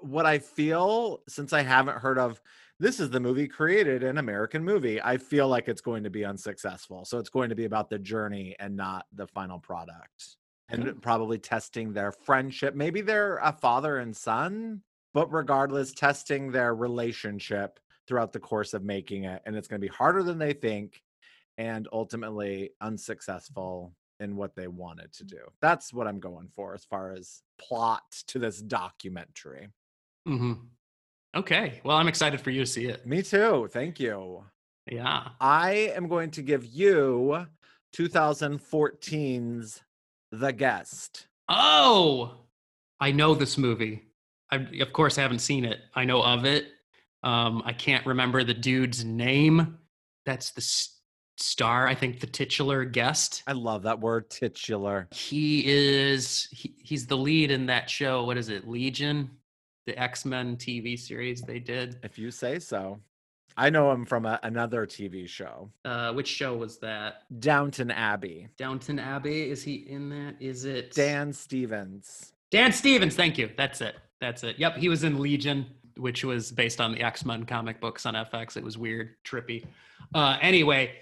what I feel, since I haven't heard of, this is the movie created in American Movie, I feel like it's going to be unsuccessful. So it's going to be about the journey and not the final product. And probably testing their friendship. Maybe they're a father and son, but regardless, testing their relationship throughout the course of making it. And it's going to be harder than they think, and ultimately unsuccessful in what they wanted to do. That's what I'm going for as far as plot to this documentary. Mm-hmm. Okay. Well, I'm excited for you to see it. Me too. Thank you. Yeah. I am going to give you 2014's The Guest. Oh, I know this movie. I, of course, haven't seen it. I know of it. I can't remember the dude's name. That's the star, I think, the titular guest. I love that word, titular. He is, he's the lead in that show. What is it? Legion? The X-Men TV series they did. If you say so. I know him from another TV show. Which show was that? Downton Abbey. Downton Abbey? Is he in that? Is it? Dan Stevens. Dan Stevens, thank you. That's it. Yep, he was in Legion, which was based on the X-Men comic books on FX. It was weird, trippy. Anyway,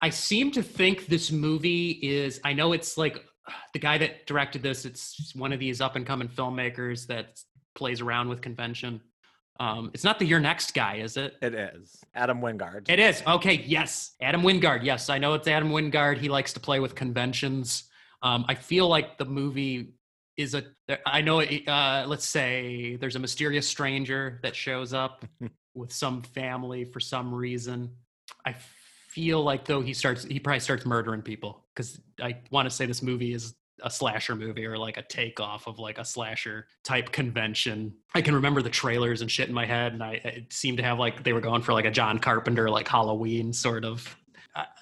I seem to think this movie is, I know it's like the guy that directed this, it's one of these up-and-coming filmmakers that plays around with convention. It's not the You're Next guy, is it? It is. Adam Wingard. It is. Okay, yes. Adam Wingard. Yes, I know it's Adam Wingard. He likes to play with conventions. I feel like the movie is let's say there's a mysterious stranger that shows up with some family for some reason. I feel like though he probably starts murdering people, because I want to say this movie is a slasher movie, or like a takeoff of like a slasher type convention. I can remember the trailers and shit in my head, and it seemed to have like they were going for like a John Carpenter like Halloween sort of.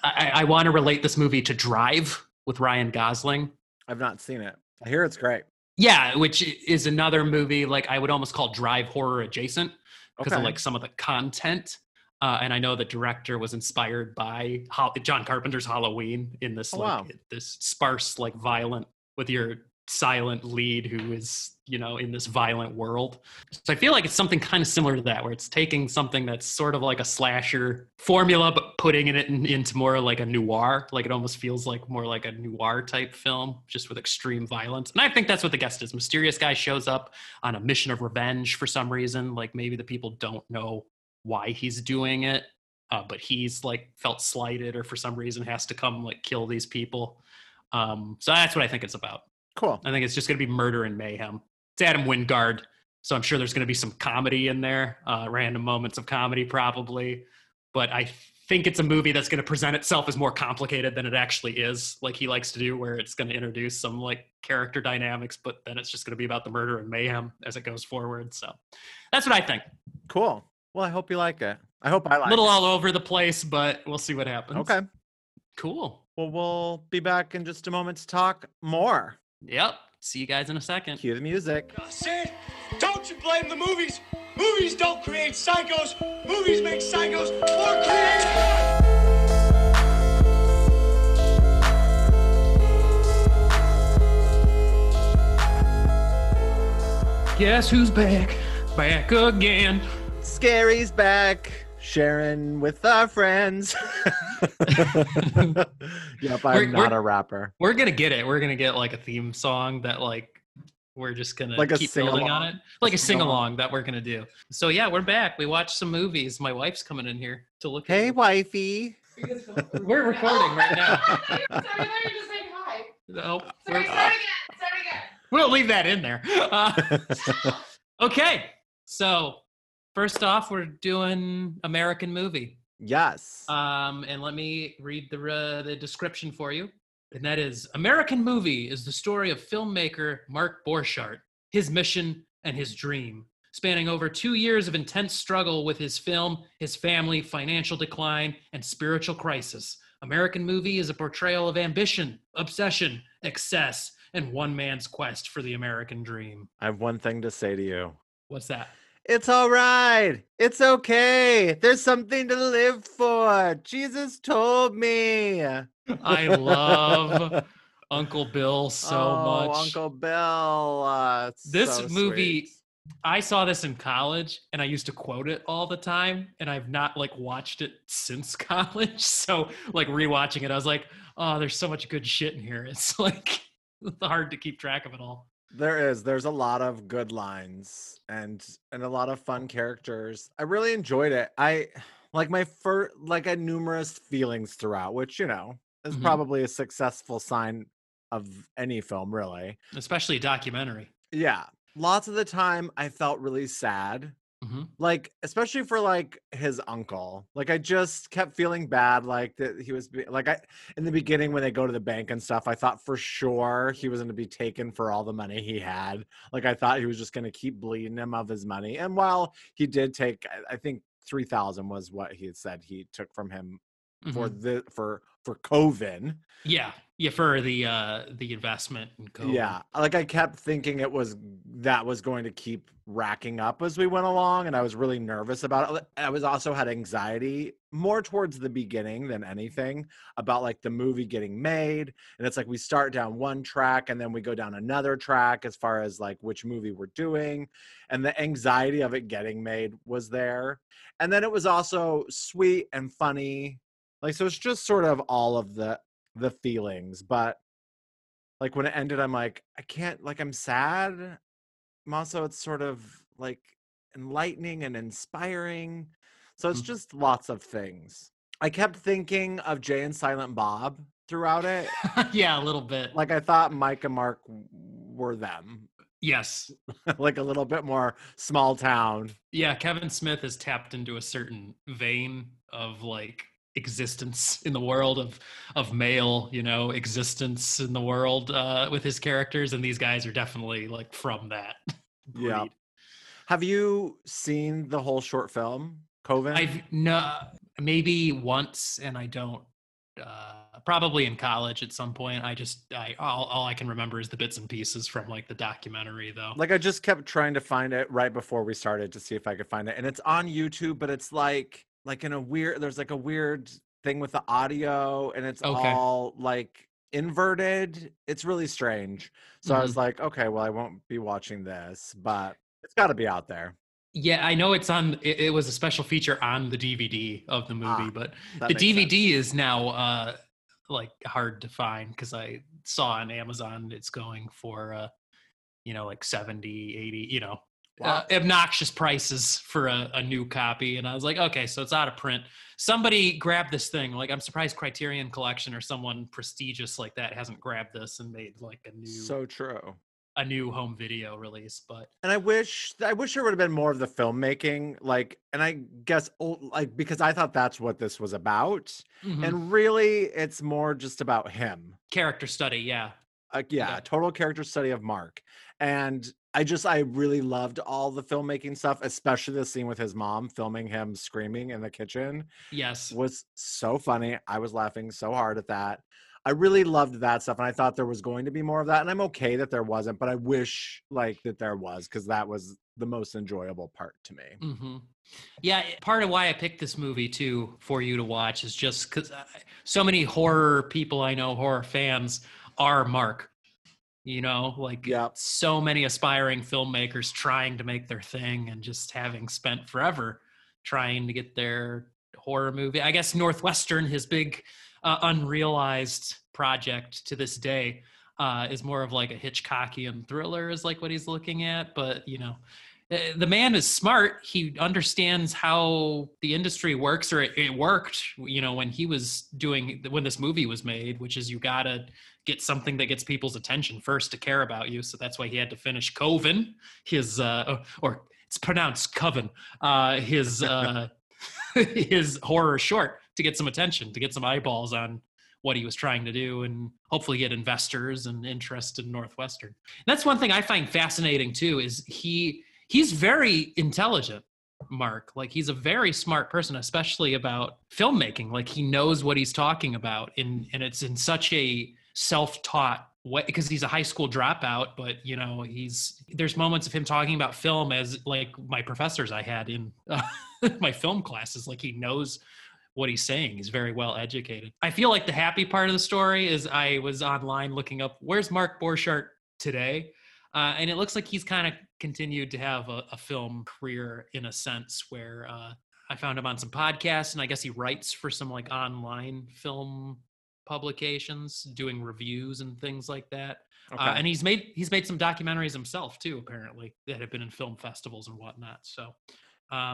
I want to relate this movie to Drive with Ryan Gosling. I've not seen it. I hear it's great. Yeah, which is another movie like I would almost call Drive horror adjacent because of like some of the content. And I know the director was inspired by John Carpenter's Halloween in this this sparse, like violent, with your silent lead who is, you know, in this violent world. So I feel like it's something kind of similar to that, where it's taking something that's sort of like a slasher formula, but putting it into more like a noir. Like it almost feels like more like a noir type film, just with extreme violence. And I think that's what The Guest is. Mysterious guy shows up on a mission of revenge for some reason. Like maybe the people don't know why he's doing it, but he's like felt slighted or for some reason has to come like kill these people. So that's what I think it's about. Cool. I think it's just going to be murder and mayhem. It's Adam Wingard, so I'm sure there's going to be some comedy in there, random moments of comedy probably. But I think it's a movie that's going to present itself as more complicated than it actually is, like he likes to do, where it's going to introduce some like character dynamics, but then it's just going to be about the murder and mayhem as it goes forward. So that's what I think. Cool. Well, I hope you like it. I hope I like it. A little all over the place, but we'll see what happens. Okay. Cool. Well, we'll be back in just a moment to talk more. Yep. See you guys in a second. Cue the music. Sid, don't you blame the movies. Movies don't create psychos. Movies make psychos more creative. Guess who's back? Back again. Scary's back, sharing with our friends. Yep, I'm not a rapper. We're going to get it. We're going to get like a theme song that like we're just going like to keep building on it. Like a sing-along that we're going to do. So yeah, we're back. We watched some movies. My wife's coming in here to look at. Hey, wifey. We're recording right now. Sorry, I thought you were just saying hi. No. Sorry again. We'll leave that in there. Okay, so... First off, we're doing American Movie. Yes. And let me read the description for you. And that is, American Movie is the story of filmmaker Mark Borchardt, his mission and his dream, spanning over 2 years of intense struggle with his film, his family, financial decline, and spiritual crisis. American Movie is a portrayal of ambition, obsession, excess, and one man's quest for the American dream. I have one thing to say to you. What's that? It's all right. It's okay. There's something to live for. Jesus told me. I love Uncle Bill so much. Uncle Bill. This so movie, sweet. I saw this in college and I used to quote it all the time, and I've not watched it since college. So rewatching it, I was like, oh, there's so much good shit in here. It's hard to keep track of it all. There's a lot of good lines and a lot of fun characters. I really enjoyed it. I had numerous feelings throughout, which, is mm-hmm. probably a successful sign of any film, really. Especially a documentary. Yeah. Lots of the time I felt really sad. Mm-hmm. Especially for his uncle. I just kept feeling bad that he was in the beginning when they go to the bank and stuff, I thought for sure he was going to be taken for all the money he had. I thought he was just going to keep bleeding him of his money. And while he did take, I think 3,000 was what he had said he took from him mm-hmm. for Coven. Yeah. Yeah, for the investment in Coven. Yeah. I kept thinking that was going to keep racking up as we went along, and I was really nervous about it. I was also had anxiety more towards the beginning than anything about the movie getting made. And it's we start down one track and then we go down another track as far as which movie we're doing. And the anxiety of it getting made was there. And then it was also sweet and funny. So it's just sort of all of the feelings, but when it ended, I'm I can't, I'm sad. Also, it's sort of enlightening and inspiring. So it's just lots of things. I kept thinking of Jay and Silent Bob throughout it. Yeah, a little bit. I thought Mike and Mark were them. Yes. A little bit more small town. Yeah, Kevin Smith has tapped into a certain vein of existence in the world of male existence in the world with his characters, and these guys are definitely from that breed. Yeah. Have you seen the whole short film Coven? Maybe once, and I don't probably in college at some point. All I can remember is the bits and pieces from the documentary, though. I just kept trying to find it right before we started to see if I could find it, and it's on YouTube, but it's there's a weird thing with the audio, and it's okay. All inverted. It's really strange. So mm-hmm. I was okay, well, I won't be watching this, but it's got to be out there. Yeah, I know it's on. It was a special feature on the DVD of the movie, but the DVD sense. Is now hard to find, because I saw on Amazon it's going for $70, $80, Wow. Obnoxious prices for a new copy, and I was okay, so it's out of print. Somebody grabbed this thing. I'm surprised Criterion Collection or someone prestigious like that hasn't grabbed this and made a new home video release. But and I wish there would have been more of the filmmaking, and I guess because I thought that's what this was about, mm-hmm. and really it's more just about him. Character study, yeah. Yeah, total character study of Mark. And I really loved all the filmmaking stuff, especially the scene with his mom filming him screaming in the kitchen. Yes. Was so funny. I was laughing so hard at that. I really loved that stuff, and I thought there was going to be more of that, and I'm okay that there wasn't, but I wish that there was, because that was the most enjoyable part to me. Mm-hmm. Yeah, part of why I picked this movie too for you to watch is just because so many horror people I know, horror fans, are Mark. Yep. So many aspiring filmmakers trying to make their thing and just having spent forever trying to get their horror movie. I guess Northwestern, his big unrealized project to this day, is more of a Hitchcockian thriller is what he's looking at. But, the man is smart. He understands how the industry works, or it worked, when he was when this movie was made, which is you got to get something that gets people's attention first to care about you. So that's why he had to finish Coven, or it's pronounced Coven, his horror short, to get some attention, to get some eyeballs on what he was trying to do, and hopefully get investors and interest in Northwestern. And that's one thing I find fascinating too, is he he's very intelligent, Mark. Like, he's a very smart person, especially about filmmaking. Like, he knows what he's talking about, and it's in such a self-taught way, because he's a high school dropout, but, you know, there's moments of him talking about film as, like, my professors I had in my film classes. Like, he knows what he's saying. He's very well educated. I feel like the happy part of the story is I was online looking up, where's Mark Borchardt today? And it looks like he's kind of continued to have a film career, in a sense, where I found him on some podcasts, and I guess he writes for some, like, online film publications, doing reviews and things like that. Okay. And he's made some documentaries himself too, apparently, that have been in film festivals and whatnot. So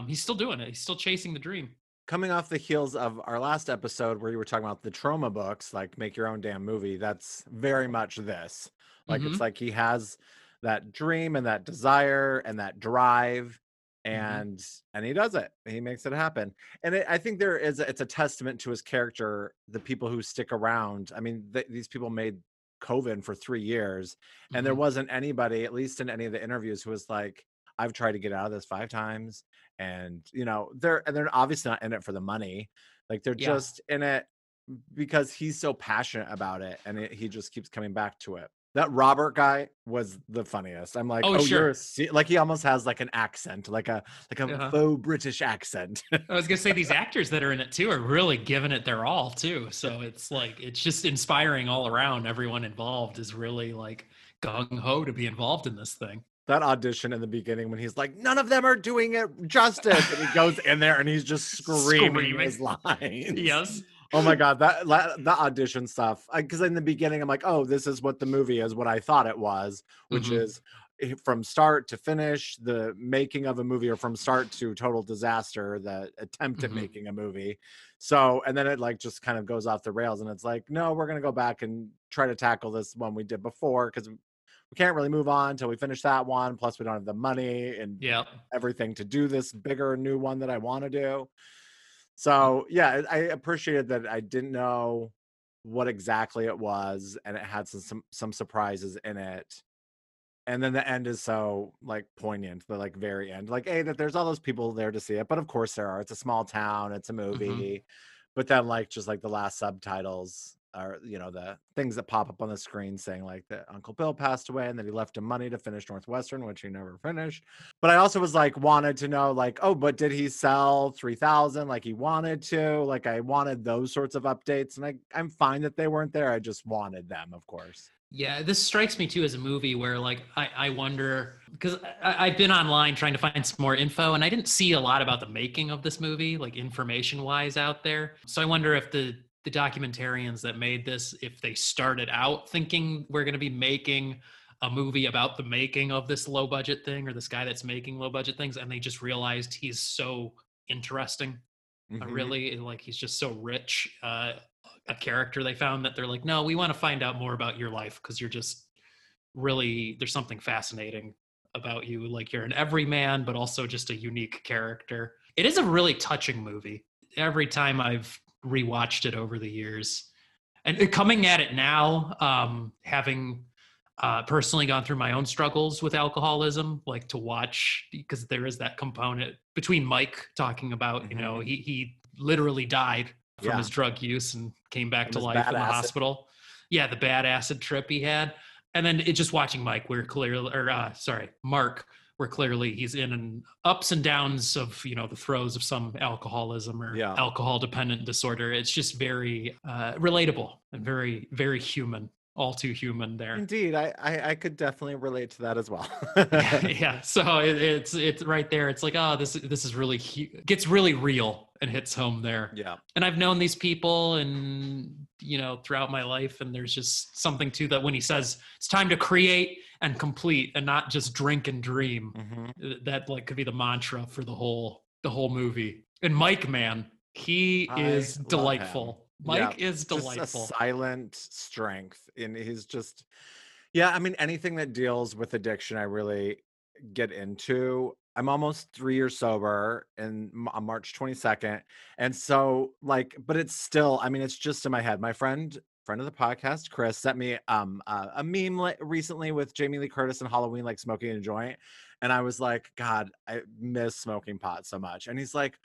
he's still doing it. He's still chasing the dream. Coming off the heels of our last episode where you were talking about the trauma books, like Make Your Own Damn Movie, that's very much this. Like, mm-hmm. It's like he has that dream and that desire and that drive, and mm-hmm. and he does it. He makes it happen. And I think it's a testament to his character, the people who stick around. I mean, these people made Coven for 3 years, and mm-hmm. there wasn't anybody, at least in any of the interviews, who was like, I've tried to get out of this 5 times. And, you know, they're obviously not in it for the money. Like, they're just in it because he's so passionate about it, and he just keeps coming back to it. That Robert guy was the funniest. I'm like, sure. Like, he almost has like an accent, like a faux British accent. I was gonna say, these actors that are in it too are really giving it their all too. So it's like, it's just inspiring all around. Everyone involved is really like gung ho to be involved in this thing. That audition in the beginning when he's like, none of them are doing it justice, and he goes in there and he's just screaming his lines. Yes. Oh my God, that audition stuff. Because in the beginning, I'm like, oh, this is what the movie is, what I thought it was, which mm-hmm. is from start to finish, the making of a movie, or from start to total disaster, the attempt at mm-hmm. making a movie. So, and then it like just kind of goes off the rails, and it's like, no, we're going to go back and try to tackle this one we did before, because we can't really move on until we finish that one. Plus, we don't have the money and everything to do this bigger new one that I want to do. So yeah, I appreciated that I didn't know what exactly it was, and it had some surprises in it. And then the end is so like poignant, the like very end, like, hey, that there's all those people there to see it, but of course there are. It's a small town, it's a movie, mm-hmm. but then like just like the last subtitles are, you know, the things that pop up on the screen saying like that Uncle Bill passed away and that he left him money to finish Northwestern, which he never finished. But I also was like, wanted to know like, oh, but did he sell 3,000 like he wanted to? Like, I wanted those sorts of updates, and I'm fine that they weren't there. I just wanted them, of course. Yeah, this strikes me too as a movie where like I wonder, because I've been online trying to find some more info, and I didn't see a lot about the making of this movie, like information wise out there. So I wonder if the documentarians that made this, if they started out thinking we're going to be making a movie about the making of this low budget thing, or this guy that's making low budget things, and they just realized he's so interesting, mm-hmm. really, like he's just so rich, a character they found, that they're like, no, we want to find out more about your life, because you're just really, there's something fascinating about you. Like, you're an everyman, but also just a unique character. It is a really touching movie. Every time I've rewatched it over the years, and coming at it now, having personally gone through my own struggles with alcoholism, like, to watch, because there is that component between Mike talking about, mm-hmm. you know, he literally died from his drug use and came back to life in the hospital. Yeah, the bad acid trip he had, and then it just watching Mike, Mark. Where clearly he's in an ups and downs of, you know, the throes of some alcoholism or alcohol dependent disorder. It's just very relatable and very, very human, all too human there. Indeed. I could definitely relate to that as well. Yeah. So it's right there. It's like, oh, this is really, gets really real and hits home there. Yeah. And I've known these people and, you know, throughout my life. And there's just something to that when he says it's time to create and complete and not just drink and dream, mm-hmm. that like could be the mantra for the whole movie. And Mike, man, he is delightful. Mike is delightful. Just a silent strength, and he's just, I mean, anything that deals with addiction I really get into. I'm almost 3 years sober on March 22nd, and so like, but it's still, I mean, it's just in my head. My friend friend of the podcast, Chris, sent me a meme recently with Jamie Lee Curtis and Halloween, like smoking a joint. And I was like, God, I miss smoking pot so much. And he's like,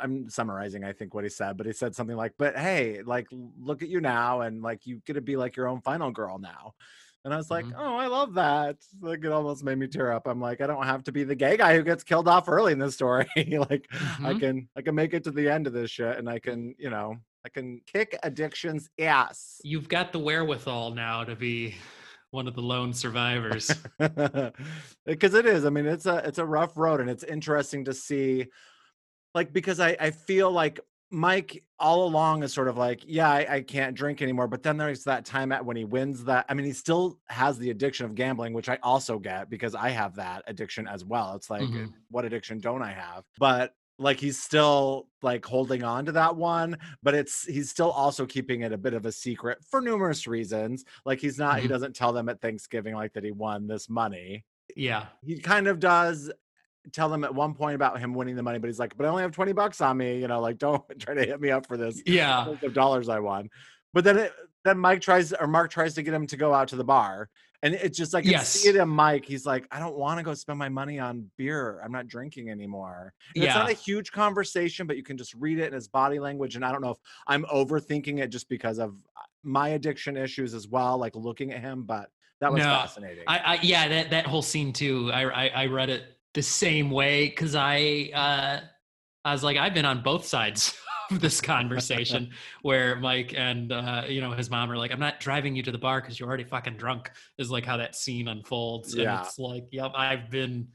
I'm summarizing, I think, what he said, but he said something like, but hey, like, look at you now. And like, you get to be like your own final girl now. And I was like, oh, I love that. Like, it almost made me tear up. I'm like, I don't have to be the gay guy who gets killed off early in this story. Like, I can make it to the end of this shit, and I can, you know, I can kick addiction's ass. You've got the wherewithal now to be one of the lone survivors. Because it is. I mean, it's a rough road, and it's interesting to see, like, because I feel like Mike all along is sort of like, yeah, I can't drink anymore. But then there's that time at when he wins that. I mean, he still has the addiction of gambling, which I also get because I have that addiction as well. It's like, what addiction don't I have? But like, he's still like holding on to that one, but he's still also keeping it a bit of a secret for numerous reasons. Like, he's not, he doesn't tell them at Thanksgiving, like, that he won this money. Yeah. He kind of does tell them at one point about him winning the money, but he's like, but I only have $20 on me, you know, like, don't try to hit me up for this of dollars I won. But then Mark tries to get him to go out to the bar, and it's just like, yes, you see it in Mike, he's like, I don't want to go spend my money on beer, I'm not drinking anymore. And it's not a huge conversation, but you can just read it in his body language. And I don't know if I'm overthinking it just because of my addiction issues as well, like looking at him, but that was fascinating. That whole scene too, I read it the same way, because I was like, I've been on both sides of this conversation where Mike and you know, his mom are like, I'm not driving you to the bar because you're already fucking drunk, is like how that scene unfolds. Yeah. And it's like, yep, I've been,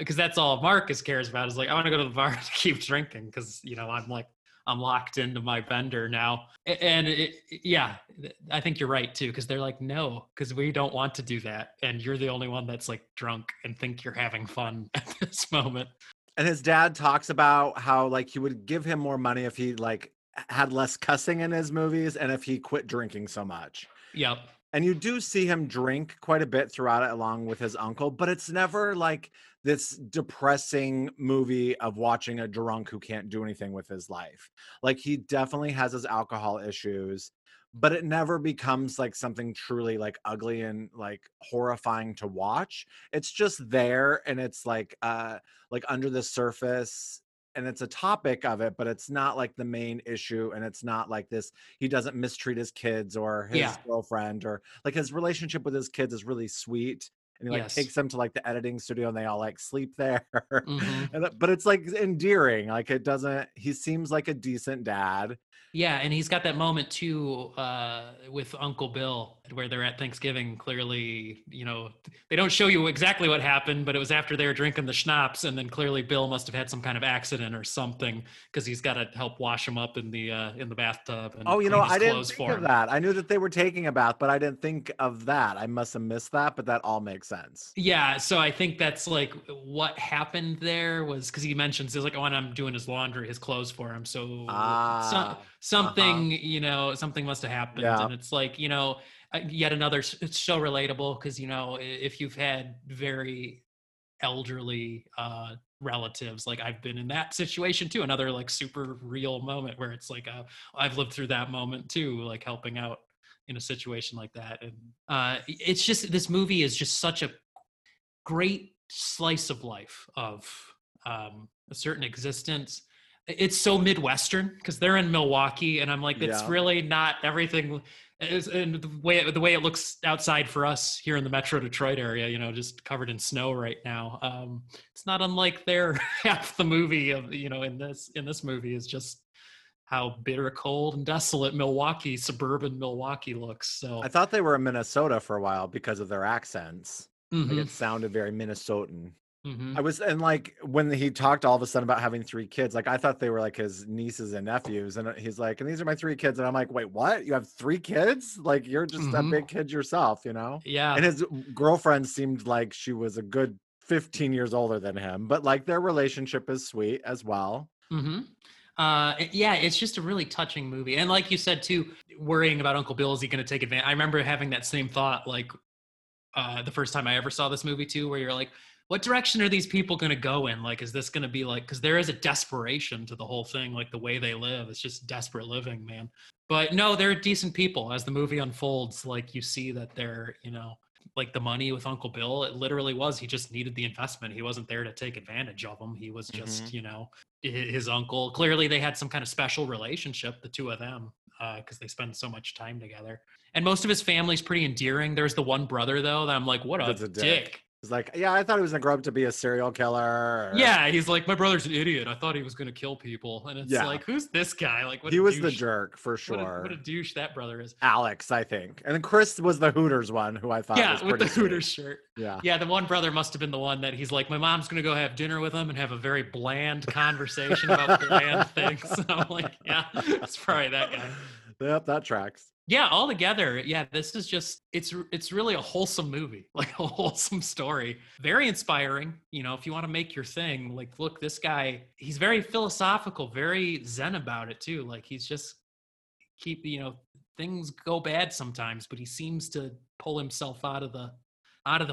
because that's all Marcus cares about is like, I want to go to the bar to keep drinking because, you know, I'm like, I'm locked into my bender now. And I think you're right too, because they're like, no, because we don't want to do that. And you're the only one that's like drunk and think you're having fun at this moment. And his dad talks about how like he would give him more money if he like had less cussing in his movies and if he quit drinking so much. Yep. And you do see him drink quite a bit throughout it along with his uncle, but it's never like this depressing movie of watching a drunk who can't do anything with his life. Like, he definitely has his alcohol issues, but it never becomes like something truly like ugly and like horrifying to watch. It's just there, and it's like under the surface, and it's a topic of it, but it's not like the main issue. And it's not like this, he doesn't mistreat his kids or his girlfriend, or like his relationship with his kids is really sweet. And he like takes them to like the editing studio and they all like sleep there, but it's like endearing. Like, it doesn't, he seems like a decent dad. Yeah. And he's got that moment too, with Uncle Bill, where they're at Thanksgiving. Clearly, you know, they don't show you exactly what happened, but it was after they were drinking the schnapps. And then clearly Bill must've had some kind of accident or something, because he's got to help wash him up in the bathtub. And oh, you know, I didn't think of that. I knew that they were taking a bath, but I didn't think of that. I must've missed that, but that all makes sense. Yeah. So I think that's like what happened there was, because he mentions, he's like, oh, and I'm doing his laundry, his clothes for him. So something, you know, something must have happened. Yeah. And it's like, you know, yet another, it's so relatable, because, you know, if you've had very elderly relatives, like I've been in that situation too, another like super real moment where it's like, I've lived through that moment too, like helping out in a situation like that. And it's just, this movie is just such a great slice of life of a certain existence. It's so Midwestern, because they're in Milwaukee, and I'm like, it's really not everything. And the way it looks outside for us here in the Metro Detroit area, you know, just covered in snow right now. It's not unlike their half the movie of, you know, in this movie is just how bitter cold and desolate Milwaukee, suburban Milwaukee looks. So I thought they were in Minnesota for a while because of their accents. Like, it sounded very Minnesotan. I was, and like when he talked all of a sudden about having three kids, like I thought they were like his nieces and nephews, and he's like, and these are my three kids, and I'm like, wait, what? You have three kids? Like, you're just a big kid yourself, you know? Yeah. And his girlfriend seemed like she was a good 15 years older than him, but like their relationship is sweet as well. Yeah, it's just a really touching movie, and like you said too, worrying about Uncle Bill, is he going to take advantage? I remember having that same thought, like the first time I ever saw this movie too, where you're like, what direction are these people going to go in? Like, is this going to be like, because there is a desperation to the whole thing, like the way they live. It's just desperate living, man. But no, they're decent people. As the movie unfolds, like, you see that they're, you know, like the money with Uncle Bill, it literally was, he just needed the investment. He wasn't there to take advantage of him. He was just, you know, his uncle. Clearly they had some kind of special relationship, the two of them, because they spend so much time together. And most of his family's pretty endearing. There's the one brother, though, that I'm like, what a dick. He's like, yeah, I thought he was going to grow up to be a serial killer. Or... yeah, he's like, my brother's an idiot. I thought he was going to kill people. And it's like, who's this guy? Like, what he was douche. The jerk, for sure. What a douche that brother is. Alex, I think. And then Chris was the Hooters one, who I thought was pretty with the Hooters shirt. Yeah. Yeah, the one brother must have been the one that he's like, my mom's going to go have dinner with him and have a very bland conversation about bland things. So I'm like, yeah, it's probably that guy. Yep, that tracks. Yeah, all together. Yeah, this is just, it's really a wholesome movie, like a wholesome story. Very inspiring. You know, if you want to make your thing, like, look, this guy, he's very philosophical, very zen about it too. Like, he's just you know, things go bad sometimes, but he seems to pull himself out of the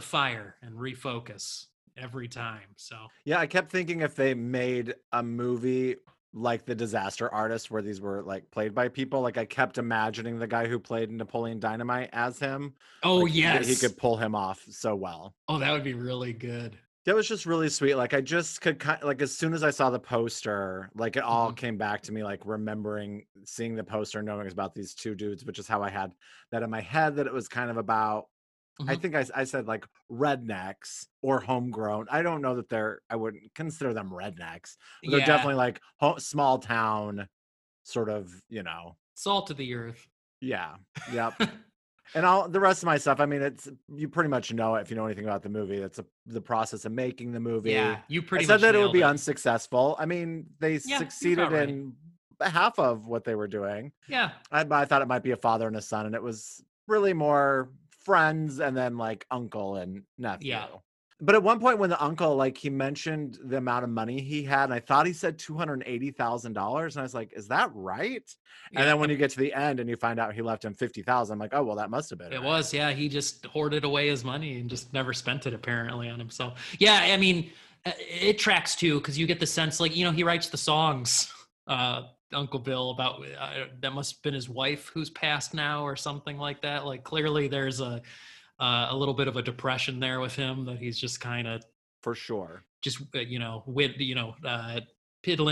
fire and refocus every time. So yeah, I kept thinking if they made a movie like The Disaster Artist, where these were like played by people. Like, I kept imagining the guy who played Napoleon Dynamite as him. Oh, like, yes. He could pull him off so well. Oh, that would be really good. That was just really sweet. Like, I just could like, as soon as I saw the poster, like, it all came back to me, like, remembering seeing the poster, knowing it was about these two dudes, which is how I had that in my head, that it was kind of about, I think I said like rednecks or homegrown. I don't know that I wouldn't consider them rednecks, but they're definitely like small town sort of, you know. Salt of the earth. Yeah. Yep. And all the rest of my stuff, I mean, you pretty much know it if you know anything about the movie. That's the process of making the movie. Yeah, you pretty much nailed it. I said that it would be unsuccessful. I mean, they succeeded in half of what they were doing. Yeah. I thought it might be a father and a son, and it was really more friends and then like uncle and nephew. Yeah. But at one point when the uncle, like, he mentioned the amount of money he had, and I thought he said $280,000, and I was like, is that right? Yeah. And then when you get to the end and you find out he left him $50,000, I'm like, oh, well, that must have been it. It was, yeah. He just hoarded away his money and just never spent it, apparently, on himself. Yeah, I mean, it tracks too, because you get the sense, like, you know, he writes the songs, Uncle Bill, about that must have been his wife who's passed now or something like that. Like, clearly there's a little bit of a depression there with him that he's just kind of, for sure, just piddling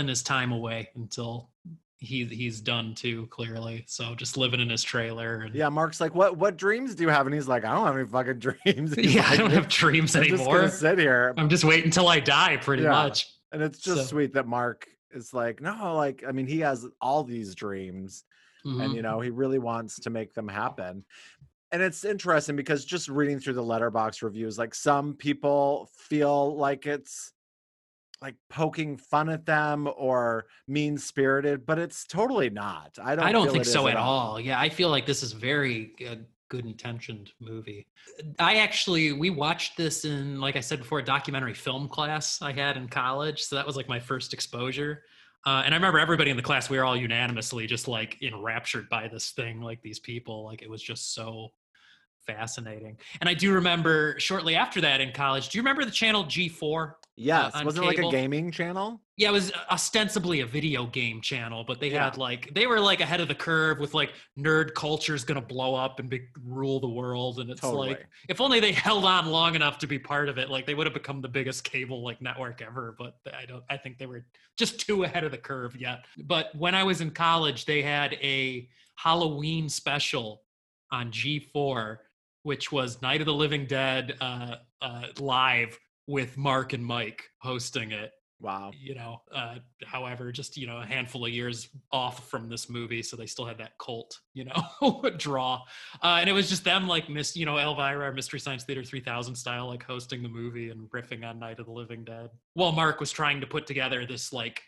his time away until he's done too, clearly. So just living in his trailer. And, yeah, Mark's like, what dreams do you have? And he's like, I don't have any fucking dreams. He's I don't have dreams anymore. I'm just gonna sit here. I'm just waiting until I die, pretty much. And it's just sweet that Mark, it's like, no, like, I mean, he has all these dreams and, you know, he really wants to make them happen. And it's interesting because just reading through the Letterboxd reviews, like, some people feel like it's like poking fun at them or mean spirited, but it's totally not. I don't think so at all. Yeah. I feel like this is very good intentioned movie. We watched this in, like I said before, a documentary film class I had in college. So that was like my first exposure. And I remember everybody in the class, we were all unanimously just like enraptured by this thing, like these people, like it was just so fascinating. And I do remember shortly after that in college, do you remember the channel G4? Yes. Wasn't it like a gaming channel? Yeah, it was ostensibly a video game channel, but they had like, they were like ahead of the curve with like nerd culture is going to blow up and rule the world. And it's like, if only they held on long enough to be part of it, like they would have become the biggest cable like network ever. But I think they were just too ahead of the curve yet. But when I was in college, they had a Halloween special on G4, which was Night of the Living Dead live with Mark and Mike hosting it. Wow. You know, however, just, you know, a handful of years off from this movie. So they still had that cult, you know, draw. And it was just them like, you know, Elvira, our Mystery Science Theater 3000 style, like hosting the movie and riffing on Night of the Living Dead. While Mark was trying to put together this like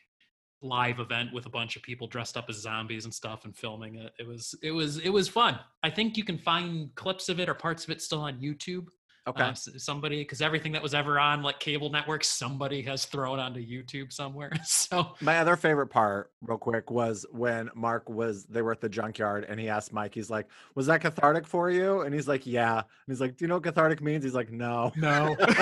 live event with a bunch of people dressed up as zombies and stuff and filming it. It was fun. I think you can find clips of it or parts of it still on YouTube. Okay. Somebody, because everything that was ever on like cable networks, somebody has thrown onto YouTube somewhere. So my other favorite part, real quick, was when Mark was, they were at the junkyard and he asked Mike, he's like, was that cathartic for you? And he's like, yeah. And he's like, do you know what cathartic means? He's like, no. But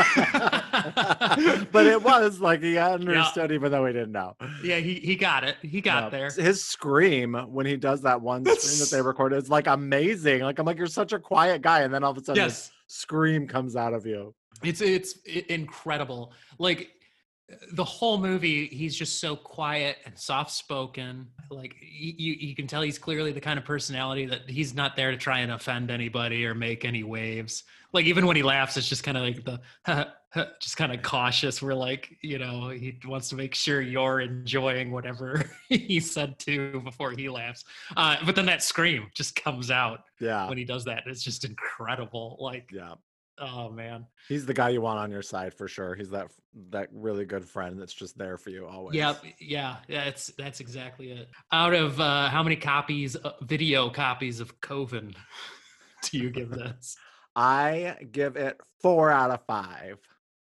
it was like he understood, yeah, even though he didn't know. Yeah, he got it. He got there. His scream when he does that one scream that they recorded is like amazing. Like, I'm like, you're such a quiet guy. And then all of a sudden, yes, this scream comes out of you. It's incredible. Like, the whole movie, he's just so quiet and soft-spoken. Like, you can tell he's clearly the kind of personality that he's not there to try and offend anybody or make any waves. Like, even when he laughs, it's just kind of like the just kind of cautious. We're like, you know, he wants to make sure you're enjoying whatever he said to before he laughs. But then that scream just comes out when he does that. It's just incredible. Like, yeah. Oh man, he's the guy you want on your side for sure. He's that really good friend that's just there for you always. Yeah. That's exactly it. Out of how many copies, video copies of Coven, do you give this? I give it 4 out of 5.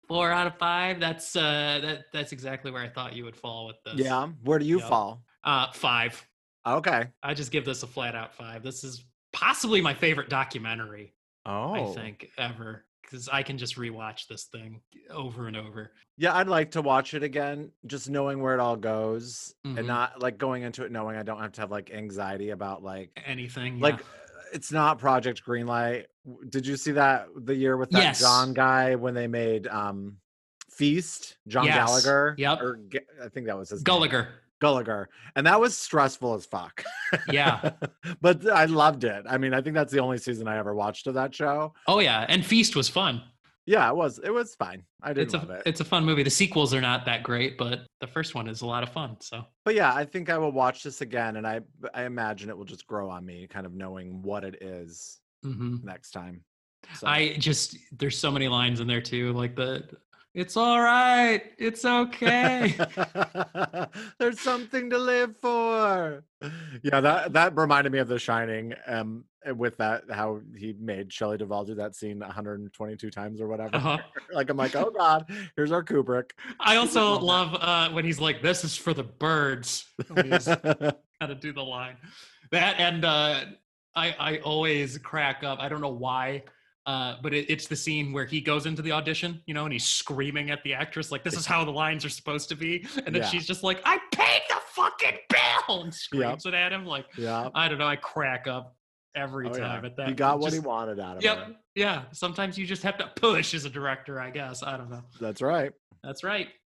4 out of 5. That's that's exactly where I thought you would fall with this. Yeah. Where do you fall? 5. Okay. I just give this a flat out 5. This is possibly my favorite documentary. Oh. I think ever, because I can just rewatch this thing over and over. Yeah, I'd like to watch it again, just knowing where it all goes, and not like going into it knowing I don't have to have like anxiety about like anything. Like, it's not Project Greenlight. Did you see that the year with that John guy when they made Feast? John Gallagher. Yep. Or I think that was his name. Gallagher. And that was stressful as fuck. Yeah. But I loved it. I mean, I think that's the only season I ever watched of that show. Oh yeah. And Feast was fun. Yeah, it was. It was fine. I did love it. It's a fun movie. The sequels are not that great, but the first one is a lot of fun. So, but yeah, I think I will watch this again. And I imagine it will just grow on me, kind of knowing what it is next time. So. There's so many lines in there too. Like it's all right. It's okay. There's something to live for. Yeah, that reminded me of The Shining. With that, how he made Shelley Duvall do that scene 122 times or whatever. Uh-huh. Like, I'm like, oh God, here's our Kubrick. I also love when he's like, "This is for the birds." How to do the line. That, and I always crack up. I don't know why. But it's the scene where he goes into the audition, you know, and he's screaming at the actress, like, this is how the lines are supposed to be. And then she's just like, I paid the fucking bill, and screams it at him. Like, I don't know, I crack up every time at that. He got what he wanted out of it. Yeah. Sometimes you just have to push as a director, I guess. I don't know. That's right.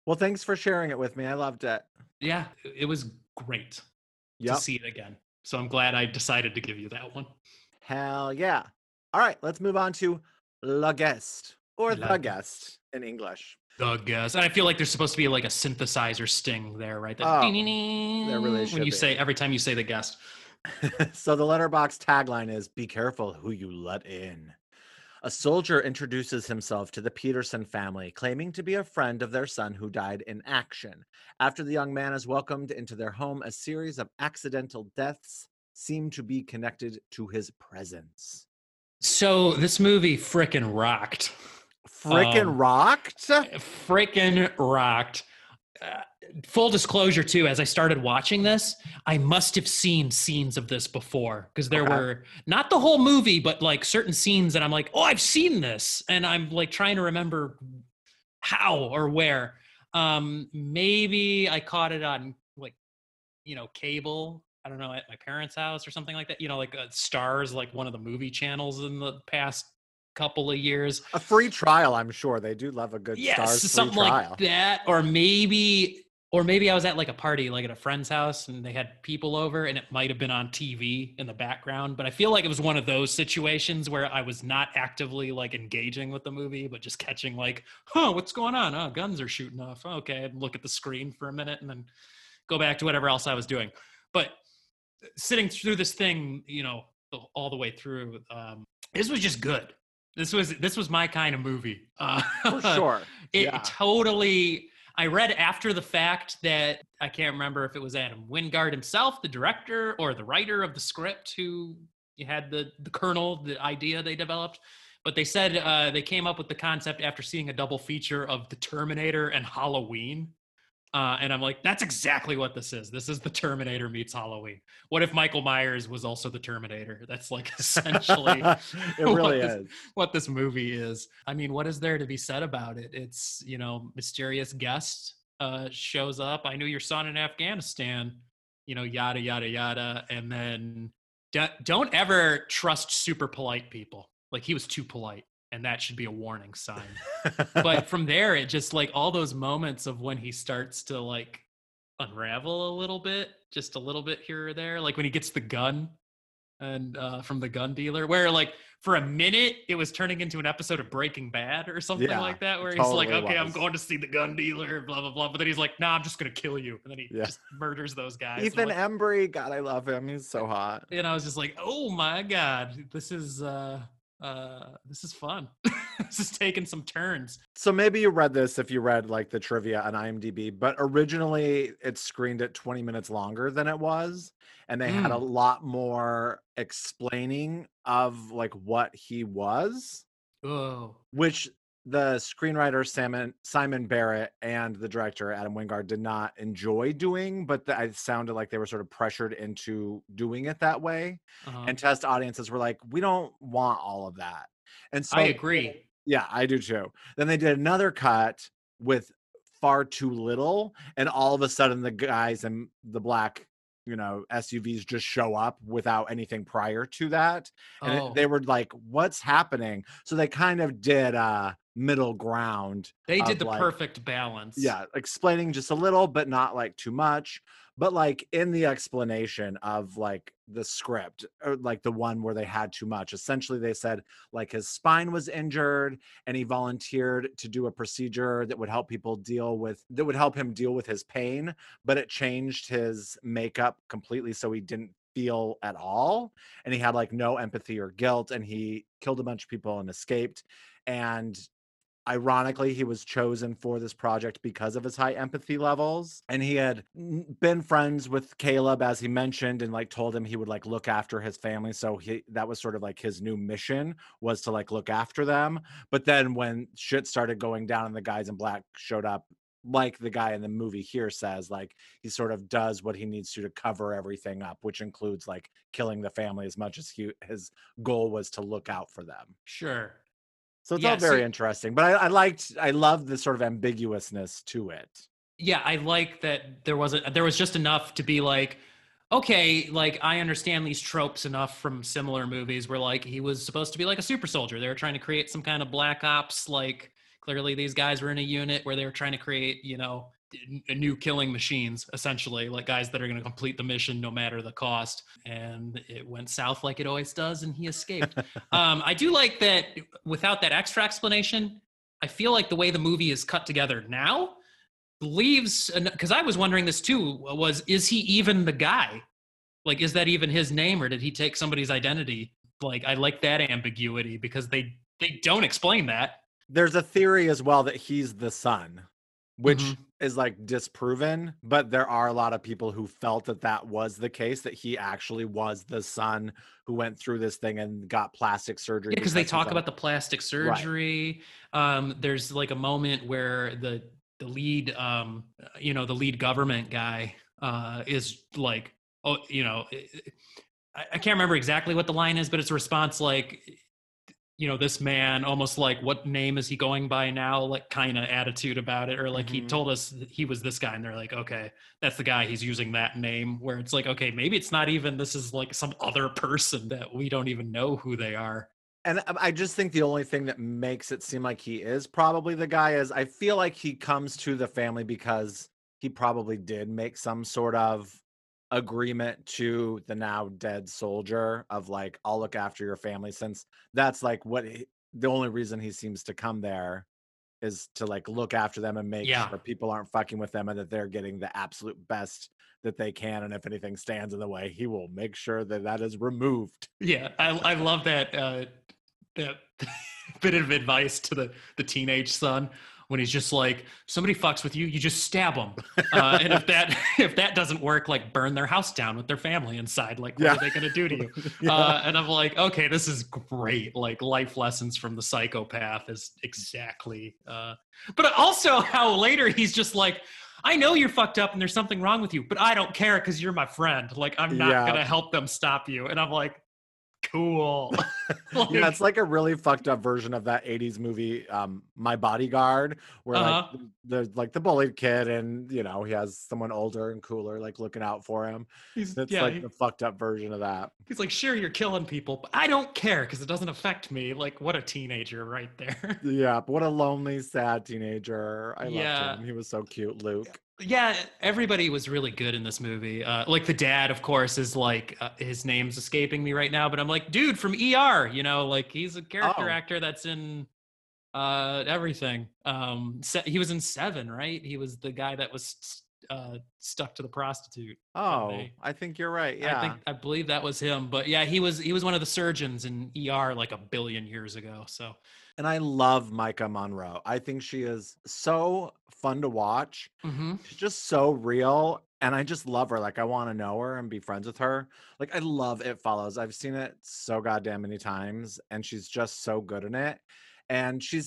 Well, thanks for sharing it with me. I loved it. Yeah. It was great to see it again. So I'm glad I decided to give you that one. Hell yeah. All right, let's move on to Le Guest, or The Guest in English. The Guest. And I feel like there's supposed to be like a synthesizer sting there, right? There really should be. Every time you say The Guest. So the Letterboxd tagline is, be careful who you let in. A soldier introduces himself to the Peterson family, claiming to be a friend of their son who died in action. After the young man is welcomed into their home, a series of accidental deaths seem to be connected to his presence. So this movie frickin' rocked. Frickin' rocked. Full disclosure too, as I started watching this, I must have seen scenes of this before, because there were, not the whole movie, but like certain scenes that I'm like, oh, I've seen this. And I'm like trying to remember how or where. Maybe I caught it on like, you know, cable. I don't know, at my parents' house or something like that. You know, like Stars, like one of the movie channels in the past couple of years. A free trial, I'm sure. They do love a good Stars free something trial. Like that. Or maybe I was at like a party, like at a friend's house, and they had people over, and it might have been on TV in the background. But I feel like it was one of those situations where I was not actively like engaging with the movie, but just catching like, huh, what's going on? Oh, guns are shooting off. Okay, I'd look at the screen for a minute and then go back to whatever else I was doing. But sitting through this thing, you know, all the way through, this was just good. This was my kind of movie. For sure. I read after the fact that, I can't remember if it was Adam Wingard himself, the director or the writer of the script, who had the kernel, the idea they developed. But they said they came up with the concept after seeing a double feature of The Terminator and Halloween. And I'm like, that's exactly what this is. This is The Terminator meets Halloween. What if Michael Myers was also The Terminator? That's like essentially what this movie is. I mean, what is there to be said about it? It's, you know, mysterious guest shows up. I knew your son in Afghanistan, you know, yada, yada, yada. And then don't ever trust super polite people. Like, he was too polite, and that should be a warning sign. But from there, it just, like, all those moments of when he starts to, like, unravel a little bit, just a little bit here or there. Like, when he gets the gun and from the gun dealer, where, like, for a minute, it was turning into an episode of Breaking Bad or something like that, where totally he's like, okay, I'm going to see the gun dealer, blah, blah, blah. But then he's like, nah, I'm just going to kill you. And then he just murders those guys. Ethan Embry, God, I love him. He's so hot. And I was just like, oh, my God, this is fun. This is taking some turns. So maybe you read this if you read like the trivia on IMDb, but originally it screened at 20 minutes longer than it was. And they had a lot more explaining of like what he was, which the screenwriter Simon Barrett and the director Adam Wingard did not enjoy doing, but it sounded like they were sort of pressured into doing it that way. And test audiences were like, we don't want all of that. And so I agree. Yeah, I do too. Then they did another cut with far too little, and all of a sudden the guys in the black, you know, SUVs just show up without anything prior to that. And they were like, what's happening? So they kind of did middle ground. They did the like, perfect balance. Yeah, explaining just a little, but not like too much. But like in the explanation of like the script, or like the one where they had too much, essentially they said like his spine was injured and he volunteered to do a procedure that would help people deal with, that would help him deal with his pain, but it changed his makeup completely so he didn't feel at all. And he had like no empathy or guilt, and he killed a bunch of people and escaped. And ironically, he was chosen for this project because of his high empathy levels. And he had been friends with Caleb, as he mentioned, and like told him he would like look after his family. So that was sort of like his new mission, was to like look after them. But then when shit started going down and the guys in black showed up, like the guy in the movie here says, like he sort of does what he needs to cover everything up, which includes like killing the family as much as his goal was to look out for them. Sure. So it's all very interesting, but I loved the sort of ambiguousness to it. Yeah, I like that there was just enough to be like, okay, like I understand these tropes enough from similar movies where like he was supposed to be like a super soldier. They were trying to create some kind of Black Ops, like clearly these guys were in a unit where they were trying to create, you know, new killing machines, essentially, like guys that are going to complete the mission no matter the cost. And it went south like it always does, and he escaped. I do like that without that extra explanation, I feel like the way the movie is cut together now leaves, because I was wondering this too, is he even the guy? Like, is that even his name, or did he take somebody's identity? Like, I like that ambiguity because they don't explain that. There's a theory as well that he's the son, which is like disproven, but there are a lot of people who felt that was the case, that he actually was the son who went through this thing and got plastic surgery. Yeah, because they talk about the plastic surgery. Right. There's like a moment where the lead, the lead government guy is like, oh, you know, I can't remember exactly what the line is, but it's a response like, you know, this man almost like, what name is he going by now? Like kind of attitude about it, or like he told us he was this guy, and they're like, okay, that's the guy, he's using that name, where it's like, okay, maybe it's not even, this is like some other person that we don't even know who they are. And I just think the only thing that makes it seem like he is probably the guy is I feel like he comes to the family because he probably did make some sort of agreement to the now dead soldier of like, I'll look after your family, since that's like what the only reason he seems to come there is to like look after them and make sure people aren't fucking with them and that they're getting the absolute best that they can, and if anything stands in the way, he will make sure that is removed. I love that bit of advice to the teenage son when he's just like, somebody fucks with you, you just stab them. And if that doesn't work, like burn their house down with their family inside. Like, what are they going to do to you? And I'm like, okay, this is great. Like, life lessons from the psychopath is exactly. But also how later he's just like, I know you're fucked up and there's something wrong with you, but I don't care because you're my friend. Like, I'm not going to help them stop you. And I'm like, cool. Like, yeah, it's like a really fucked up version of that 80s movie, My Bodyguard, where like there's like the bullied kid and, you know, he has someone older and cooler like looking out for him. It's like the fucked up version of that. He's like, sure, you're killing people, but I don't care because it doesn't affect me. Like, what a teenager right there. Yeah, but what a lonely, sad teenager. I loved him. He was so cute, Luke. Yeah. Yeah, everybody was really good in this movie. Like the dad, of course, is like, his name's escaping me right now, but I'm like, dude from ER, you know, like he's a character actor that's in everything. He was in Seven, right? He was the guy that was stuck to the prostitute. Oh, I think you're right. Yeah, I believe that was him. But yeah, he was one of the surgeons in ER like 1 billion years ago. So, and I love Micah Monroe. I think she is so fun to watch. Mm-hmm. She's just so real, and I just love her. Like, I want to know her and be friends with her. Like, I love It Follows. I've seen it so goddamn many times, and she's just so good in it. And she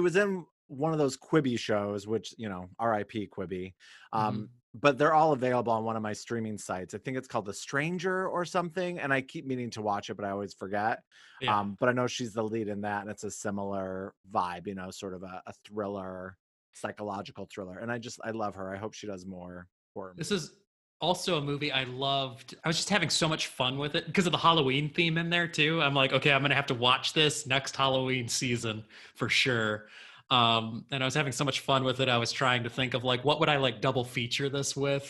was in one of those Quibi shows, which, you know, RIP Quibi. Mm-hmm. But they're all available on one of my streaming sites. I think it's called The Stranger or something. And I keep meaning to watch it, but I always forget. Yeah. But I know she's the lead in that. And it's a similar vibe, you know, sort of a thriller, psychological thriller. And I love her. I hope she does more for me. This is also a movie I loved. I was just having so much fun with it because of the Halloween theme in there too. I'm like, okay, I'm going to have to watch this next Halloween season for sure. And I was having so much fun with it. I was trying to think of like, what would I like double feature this with?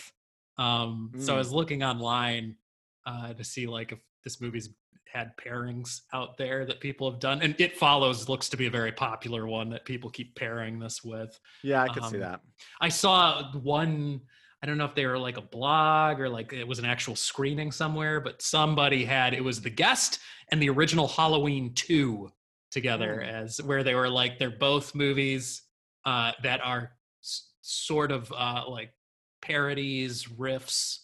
So I was looking online to see like if this movie's had pairings out there that people have done. And It Follows looks to be a very popular one that people keep pairing this with. Yeah, I could see that. I saw one, I don't know if they were like a blog or like it was an actual screening somewhere, but somebody had, it was The Guest and the original Halloween 2. Together as where they were like, they're both movies that are sort of like parodies, riffs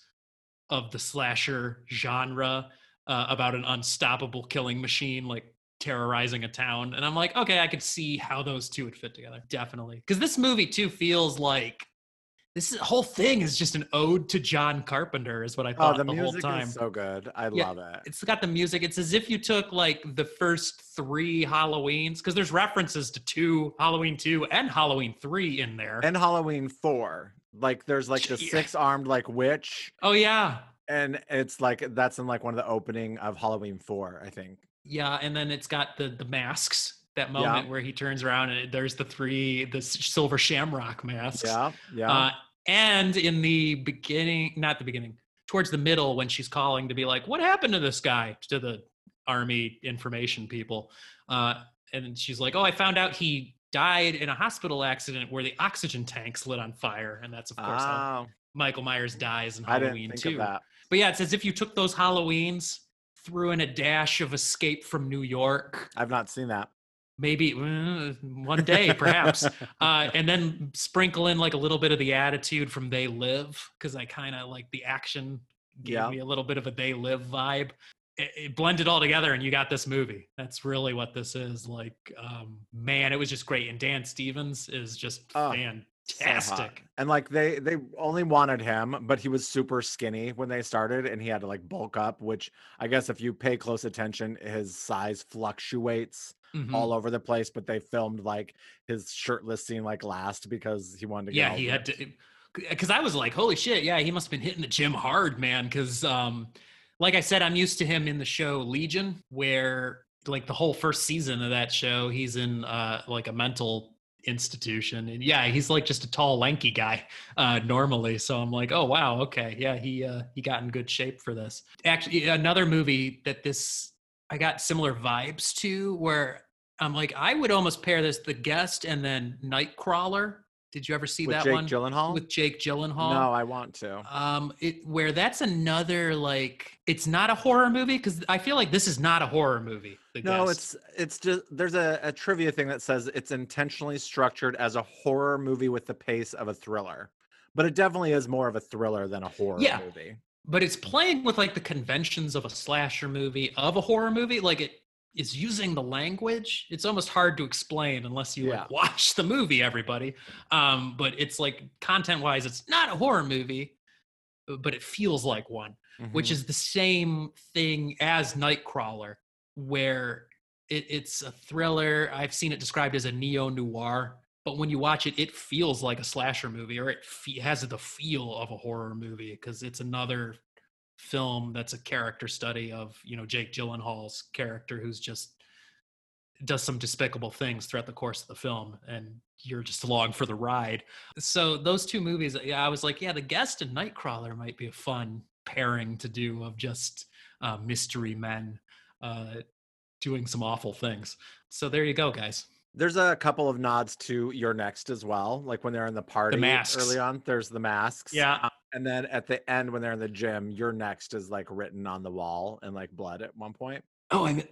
of the slasher genre about an unstoppable killing machine, like terrorizing a town. And I'm like, okay, I could see how those two would fit together. Definitely. Cause this movie too feels like this whole thing is just an ode to John Carpenter is what I thought the whole time. Is so good. I love it. It's got the music. It's as if you took like the first 3 Halloweens, because there's references to Halloween 2 and Halloween 3 in there. And Halloween 4. Like there's like the six-armed like witch. Oh, yeah. And it's like, that's in like one of the opening of Halloween 4, I think. Yeah, and then it's got the masks. That moment where he turns around and there's the silver shamrock masks. Yeah, yeah. And in the beginning, not the beginning, towards the middle when she's calling to be like, what happened to this guy? To the army information people. And she's like, oh, I found out he died in a hospital accident where the oxygen tanks lit on fire. And that's, of course, how Michael Myers dies in Halloween 2. But yeah, it's as if you took those Halloweens, threw in a dash of Escape from New York. I've not seen that. Maybe one day, perhaps. And then sprinkle in like a little bit of the attitude from They Live, because I kind of like the action gave me a little bit of a They Live vibe. It blended all together and you got this movie. That's really what this is. Like, man, it was just great. And Dan Stevens is just fantastic. So and like they only wanted him, but he was super skinny when they started and he had to like bulk up, which I guess if you pay close attention, his size fluctuates. Mm-hmm. All over the place, but they filmed like his shirtless scene like last because he wanted to get he had to, because I was like, holy shit, he must have been hitting the gym hard, man, because like I said, I'm used to him in the show Legion, where like the whole first season of that show he's in like a mental institution, and he's like just a tall lanky guy normally, so I'm like, oh wow, okay, he got in good shape for this. Actually, another movie that this I got similar vibes to, where I'm like, I would almost pair this, The Guest and then Nightcrawler, Did you ever see that one? With Jake Gyllenhaal? With Jake Gyllenhaal. No, I want to. Where that's another, like, it's not a horror movie, because I feel like this is not a horror movie. No, it's just, there's a trivia thing that says it's intentionally structured as a horror movie with the pace of a thriller. But it definitely is more of a thriller than a horror movie. But it's playing with, like, the conventions of a slasher movie, of a horror movie. Like, it is using the language. It's almost hard to explain unless you like, watch the movie, everybody. But it's, like, content-wise, it's not a horror movie, but it feels like one, which is the same thing as Nightcrawler, where it's a thriller. I've seen it described as a neo-noir, but when you watch it, it feels like a slasher movie, or it has the feel of a horror movie, because it's another film that's a character study of, you know, Jake Gyllenhaal's character, who's just does some despicable things throughout the course of the film, and you're just along for the ride. So those two movies, I was like, The Guest and Nightcrawler might be a fun pairing to do, of just mystery men doing some awful things. So there you go, guys. There's a couple of nods to You're Next as well. Like when they're in the party, the masks. Early on, there's the masks. Yeah. And then at the end, when they're in the gym, You're Next is like written on the wall in like blood at one point. Oh, and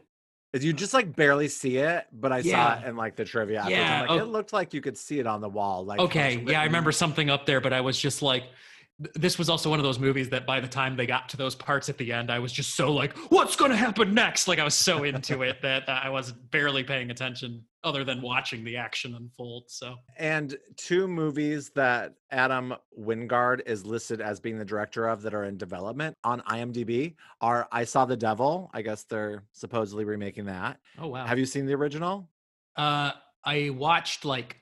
you just like barely see it, but I saw it in like the trivia. Yeah. Like, it looked like you could see it on the wall. Like, okay. Yeah. I remember something up there, but I was just like, this was also one of those movies that by the time they got to those parts at the end, I was just so like, what's going to happen next? Like I was so into it that I was barely paying attention other than watching the action unfold. So, and two movies that Adam Wingard is listed as being the director of that are in development on IMDb are I Saw the Devil. I guess they're supposedly remaking that. Oh, wow. Have you seen the original? I watched like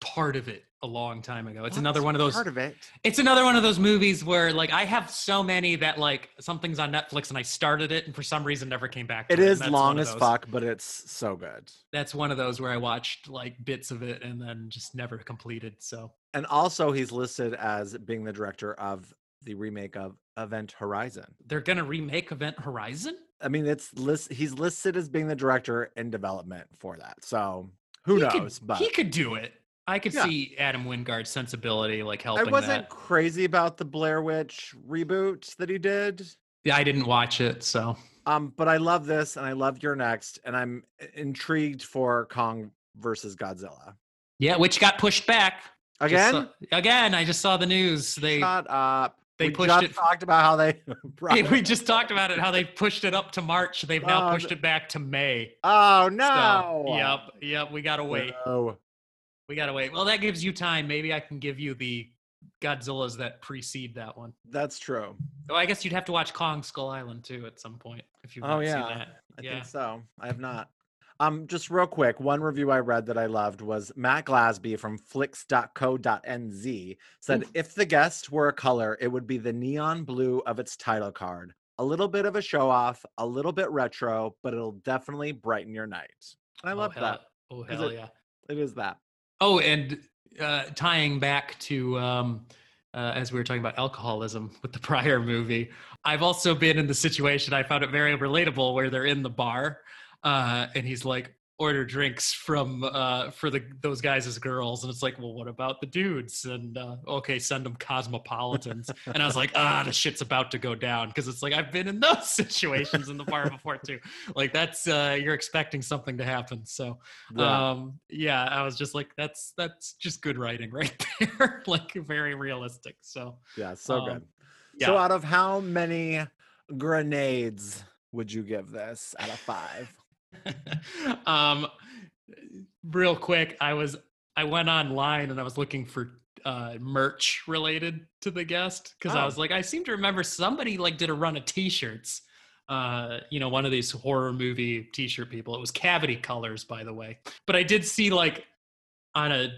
part of it a long time ago. It's another one of those part of it. It's another one of those movies where like I have so many that like something's on Netflix and I started it and for some reason never came back to it. It is long as fuck, but it's so good. That's one of those where I watched like bits of it and then just never completed. So, and also he's listed as being the director of the remake of Event Horizon. They're going to remake Event Horizon? I mean, he's listed as being the director in development for that. So, who knows, but he could do it. I could see Adam Wingard's sensibility, like helping that. I wasn't crazy about the Blair Witch reboot that he did. Yeah, I didn't watch it, so. But I love this, and I love You're Next, and I'm intrigued for Kong versus Godzilla. Yeah, which got pushed back. Again? I just saw the news. Shut up. They pushed it. We just talked about it, how they pushed it up to March. They've now pushed it back to May. Oh, no. So, yep, we got to wait. No. We gotta wait. Well, that gives you time. Maybe I can give you the Godzillas that precede that one. That's true. So I guess you'd have to watch Kong Skull Island too at some point if you've not seen that. I think so. I have not. Just real quick, one review I read that I loved was Matt Glasby from flicks.co.nz said, if The Guest were a color, it would be the neon blue of its title card. A little bit of a show off, a little bit retro, but it'll definitely brighten your night. And I love that. Oh, hell yeah. It is that. Oh, and tying back to, as we were talking about alcoholism with the prior movie, I've also been in the situation, I found it very relatable, where they're in the bar and he's like, order drinks from for those guys as girls. And it's like, well, what about the dudes? And okay, send them cosmopolitans. And I was like, the shit's about to go down. Because it's like, I've been in those situations in the bar before too. Like that's, you're expecting something to happen. So I was just like, that's just good writing right there. Like very realistic. So so good. Yeah. So out of how many grenades would you give this out of 5? Real quick, I went online and I was looking for merch related to The Guest, because I was like, I seem to remember somebody like did a run of t-shirts, one of these horror movie t-shirt people. It was Cavity Colors, by the way, but I did see like on a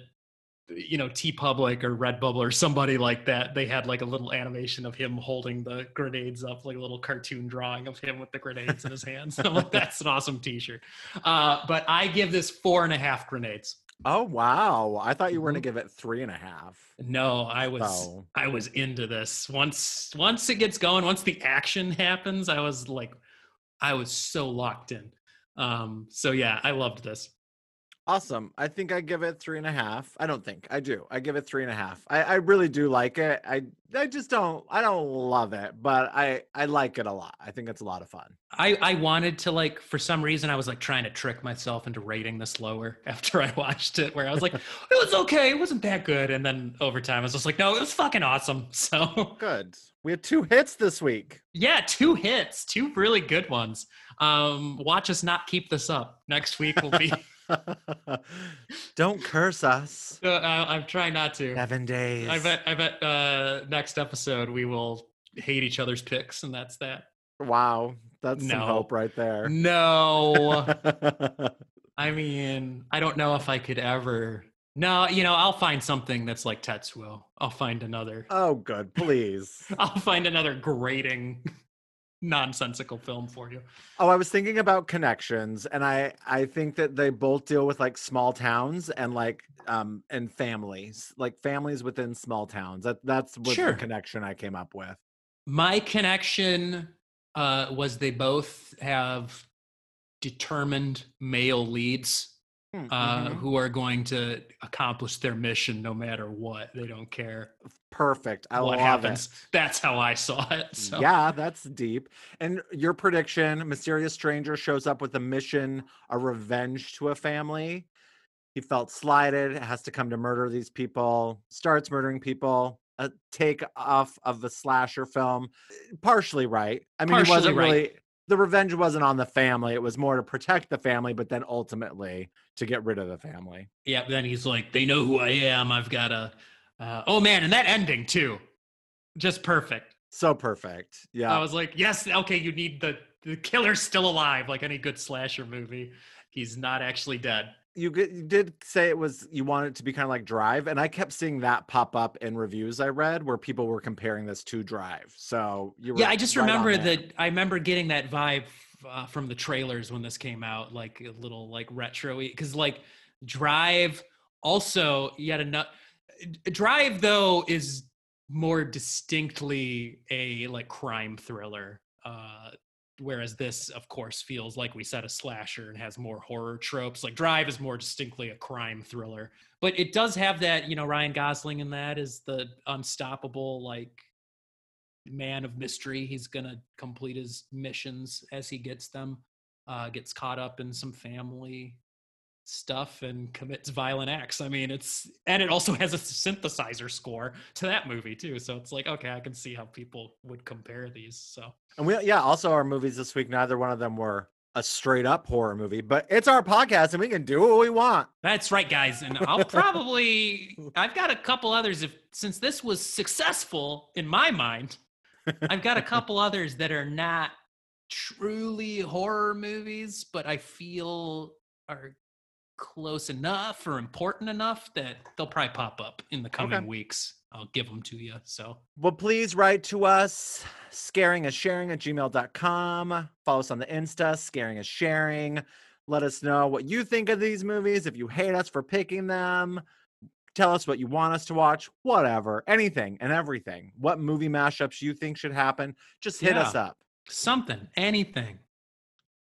TeePublic or Redbubble or somebody like that, they had like a little animation of him holding the grenades up, like a little cartoon drawing of him with the grenades in his hands. I'm like, that's an awesome t-shirt. But I give this 4.5 grenades. Oh, wow. I thought you were going to give it 3.5. No, I was into this. Once it gets going, once the action happens, I was so locked in. So yeah, I loved this. Awesome. I think I give it 3.5. I don't think I do. I give it 3.5. I really do like it. I just don't, I don't love it, but I like it a lot. I think it's a lot of fun. I wanted to, like, for some reason, I was like trying to trick myself into rating this lower after I watched it, where I was like, it was okay. It wasn't that good. And then over time, I was just like, no, it was fucking awesome. So good. We had 2 hits this week. Yeah, 2 hits, 2 really good ones. Watch us not keep this up. Next week will be... Don't curse us. I'm trying not to. 7 days. I bet. Next episode we will hate each other's picks, and that's that. Wow, that's some hope right there. No, I mean, I don't know if I could ever. No, you know, I'll find something that's like Tetsuo. I'll find another. Oh, good, please. I'll find another grating. Nonsensical film for you. Oh, I was thinking about Connections, and I think that they both deal with like small towns and like and families, like families within small towns. That's what the connection I came up with. My connection was they both have determined male leads who are going to accomplish their mission no matter what. They don't care. Perfect. I love it. That's how I saw it. So. Yeah, that's deep. And your prediction, mysterious stranger shows up with a mission, a revenge to a family. He felt slighted, has to come to murder these people, starts murdering people, a take off of the slasher film. Partially right. I mean, he wasn't really... The revenge wasn't on the family. It was more to protect the family, but then ultimately to get rid of the family. Yeah, then he's like, they know who I am. I've got a... oh, man, and that ending, too. Just perfect. So perfect. Yeah. I was like, yes, okay, you need the killer still alive, like any good slasher movie. He's not actually dead. You did say it was, you wanted it to be kind of like Drive, and I kept seeing that pop up in reviews I read where people were comparing this to Drive. So you were. Yeah, I just remember that. I remember getting that vibe from the trailers when this came out, like a little like retro-y, because like Drive also Drive though is more distinctly a like crime thriller. Whereas this, of course, feels like we said a slasher and has more horror tropes. Like Drive is more distinctly a crime thriller, but it does have that, you know, Ryan Gosling in that is the unstoppable, like, man of mystery. He's going to complete his missions as he gets them, gets caught up in some family stuff and commits violent acts. I mean, it also has a synthesizer score to that movie too. So it's like, okay, I can see how people would compare these. So, and also our movies this week, neither one of them were a straight up horror movie, but it's our podcast and we can do what we want. That's right, guys. And I'll I've got a couple others since this was successful in my mind, I've got a couple others that are not truly horror movies, but I feel are close enough or important enough that they'll probably pop up in the coming weeks. I'll give them to you. So, well, please write to us, scaringassharing@gmail.com. Follow us on the Insta, scaringassharing. Let us know what you think of these movies. If you hate us for picking them, tell us what you want us to watch, whatever, anything and everything. What movie mashups you think should happen, just hit us up. Something, anything.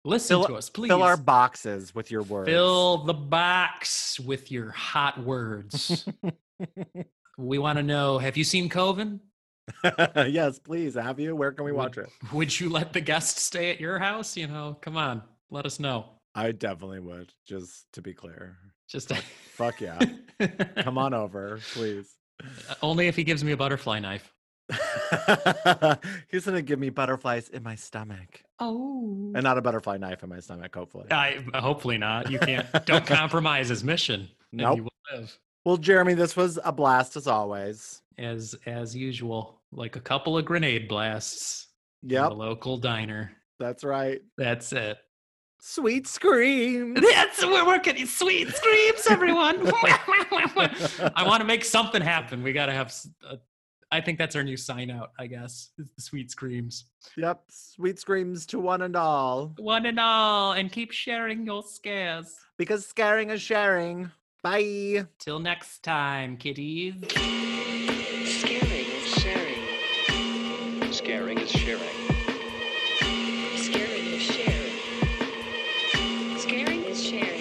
Listen to us, please. Fill our boxes with your words. Fill the box with your hot words. We want to know, have you seen Coven? Yes, please. Have you? Where can we watch it? Would you let the guest stay at your house? You know, come on. Let us know. I definitely would, just to be clear. Fuck yeah. Come on over, please. Only if he gives me a butterfly knife. He's gonna give me butterflies in my stomach. Oh, and not a butterfly knife in my stomach. Hopefully not. You can't. Don't compromise his mission. No, you will live. Well, Jeremy, this was a blast as always. As usual, like a couple of grenade blasts. Yeah, a local diner. That's right. That's it. Sweet screams. That's we're working. Sweet screams, everyone. I want to make something happen. We gotta have. I think that's our new sign out, I guess. Sweet screams. Yep. Sweet screams to one and all. One and all. And keep sharing your scares. Because scaring is sharing. Bye. Till next time, kiddies. Scaring is sharing. Scaring is sharing. Scaring is sharing. Scaring is sharing.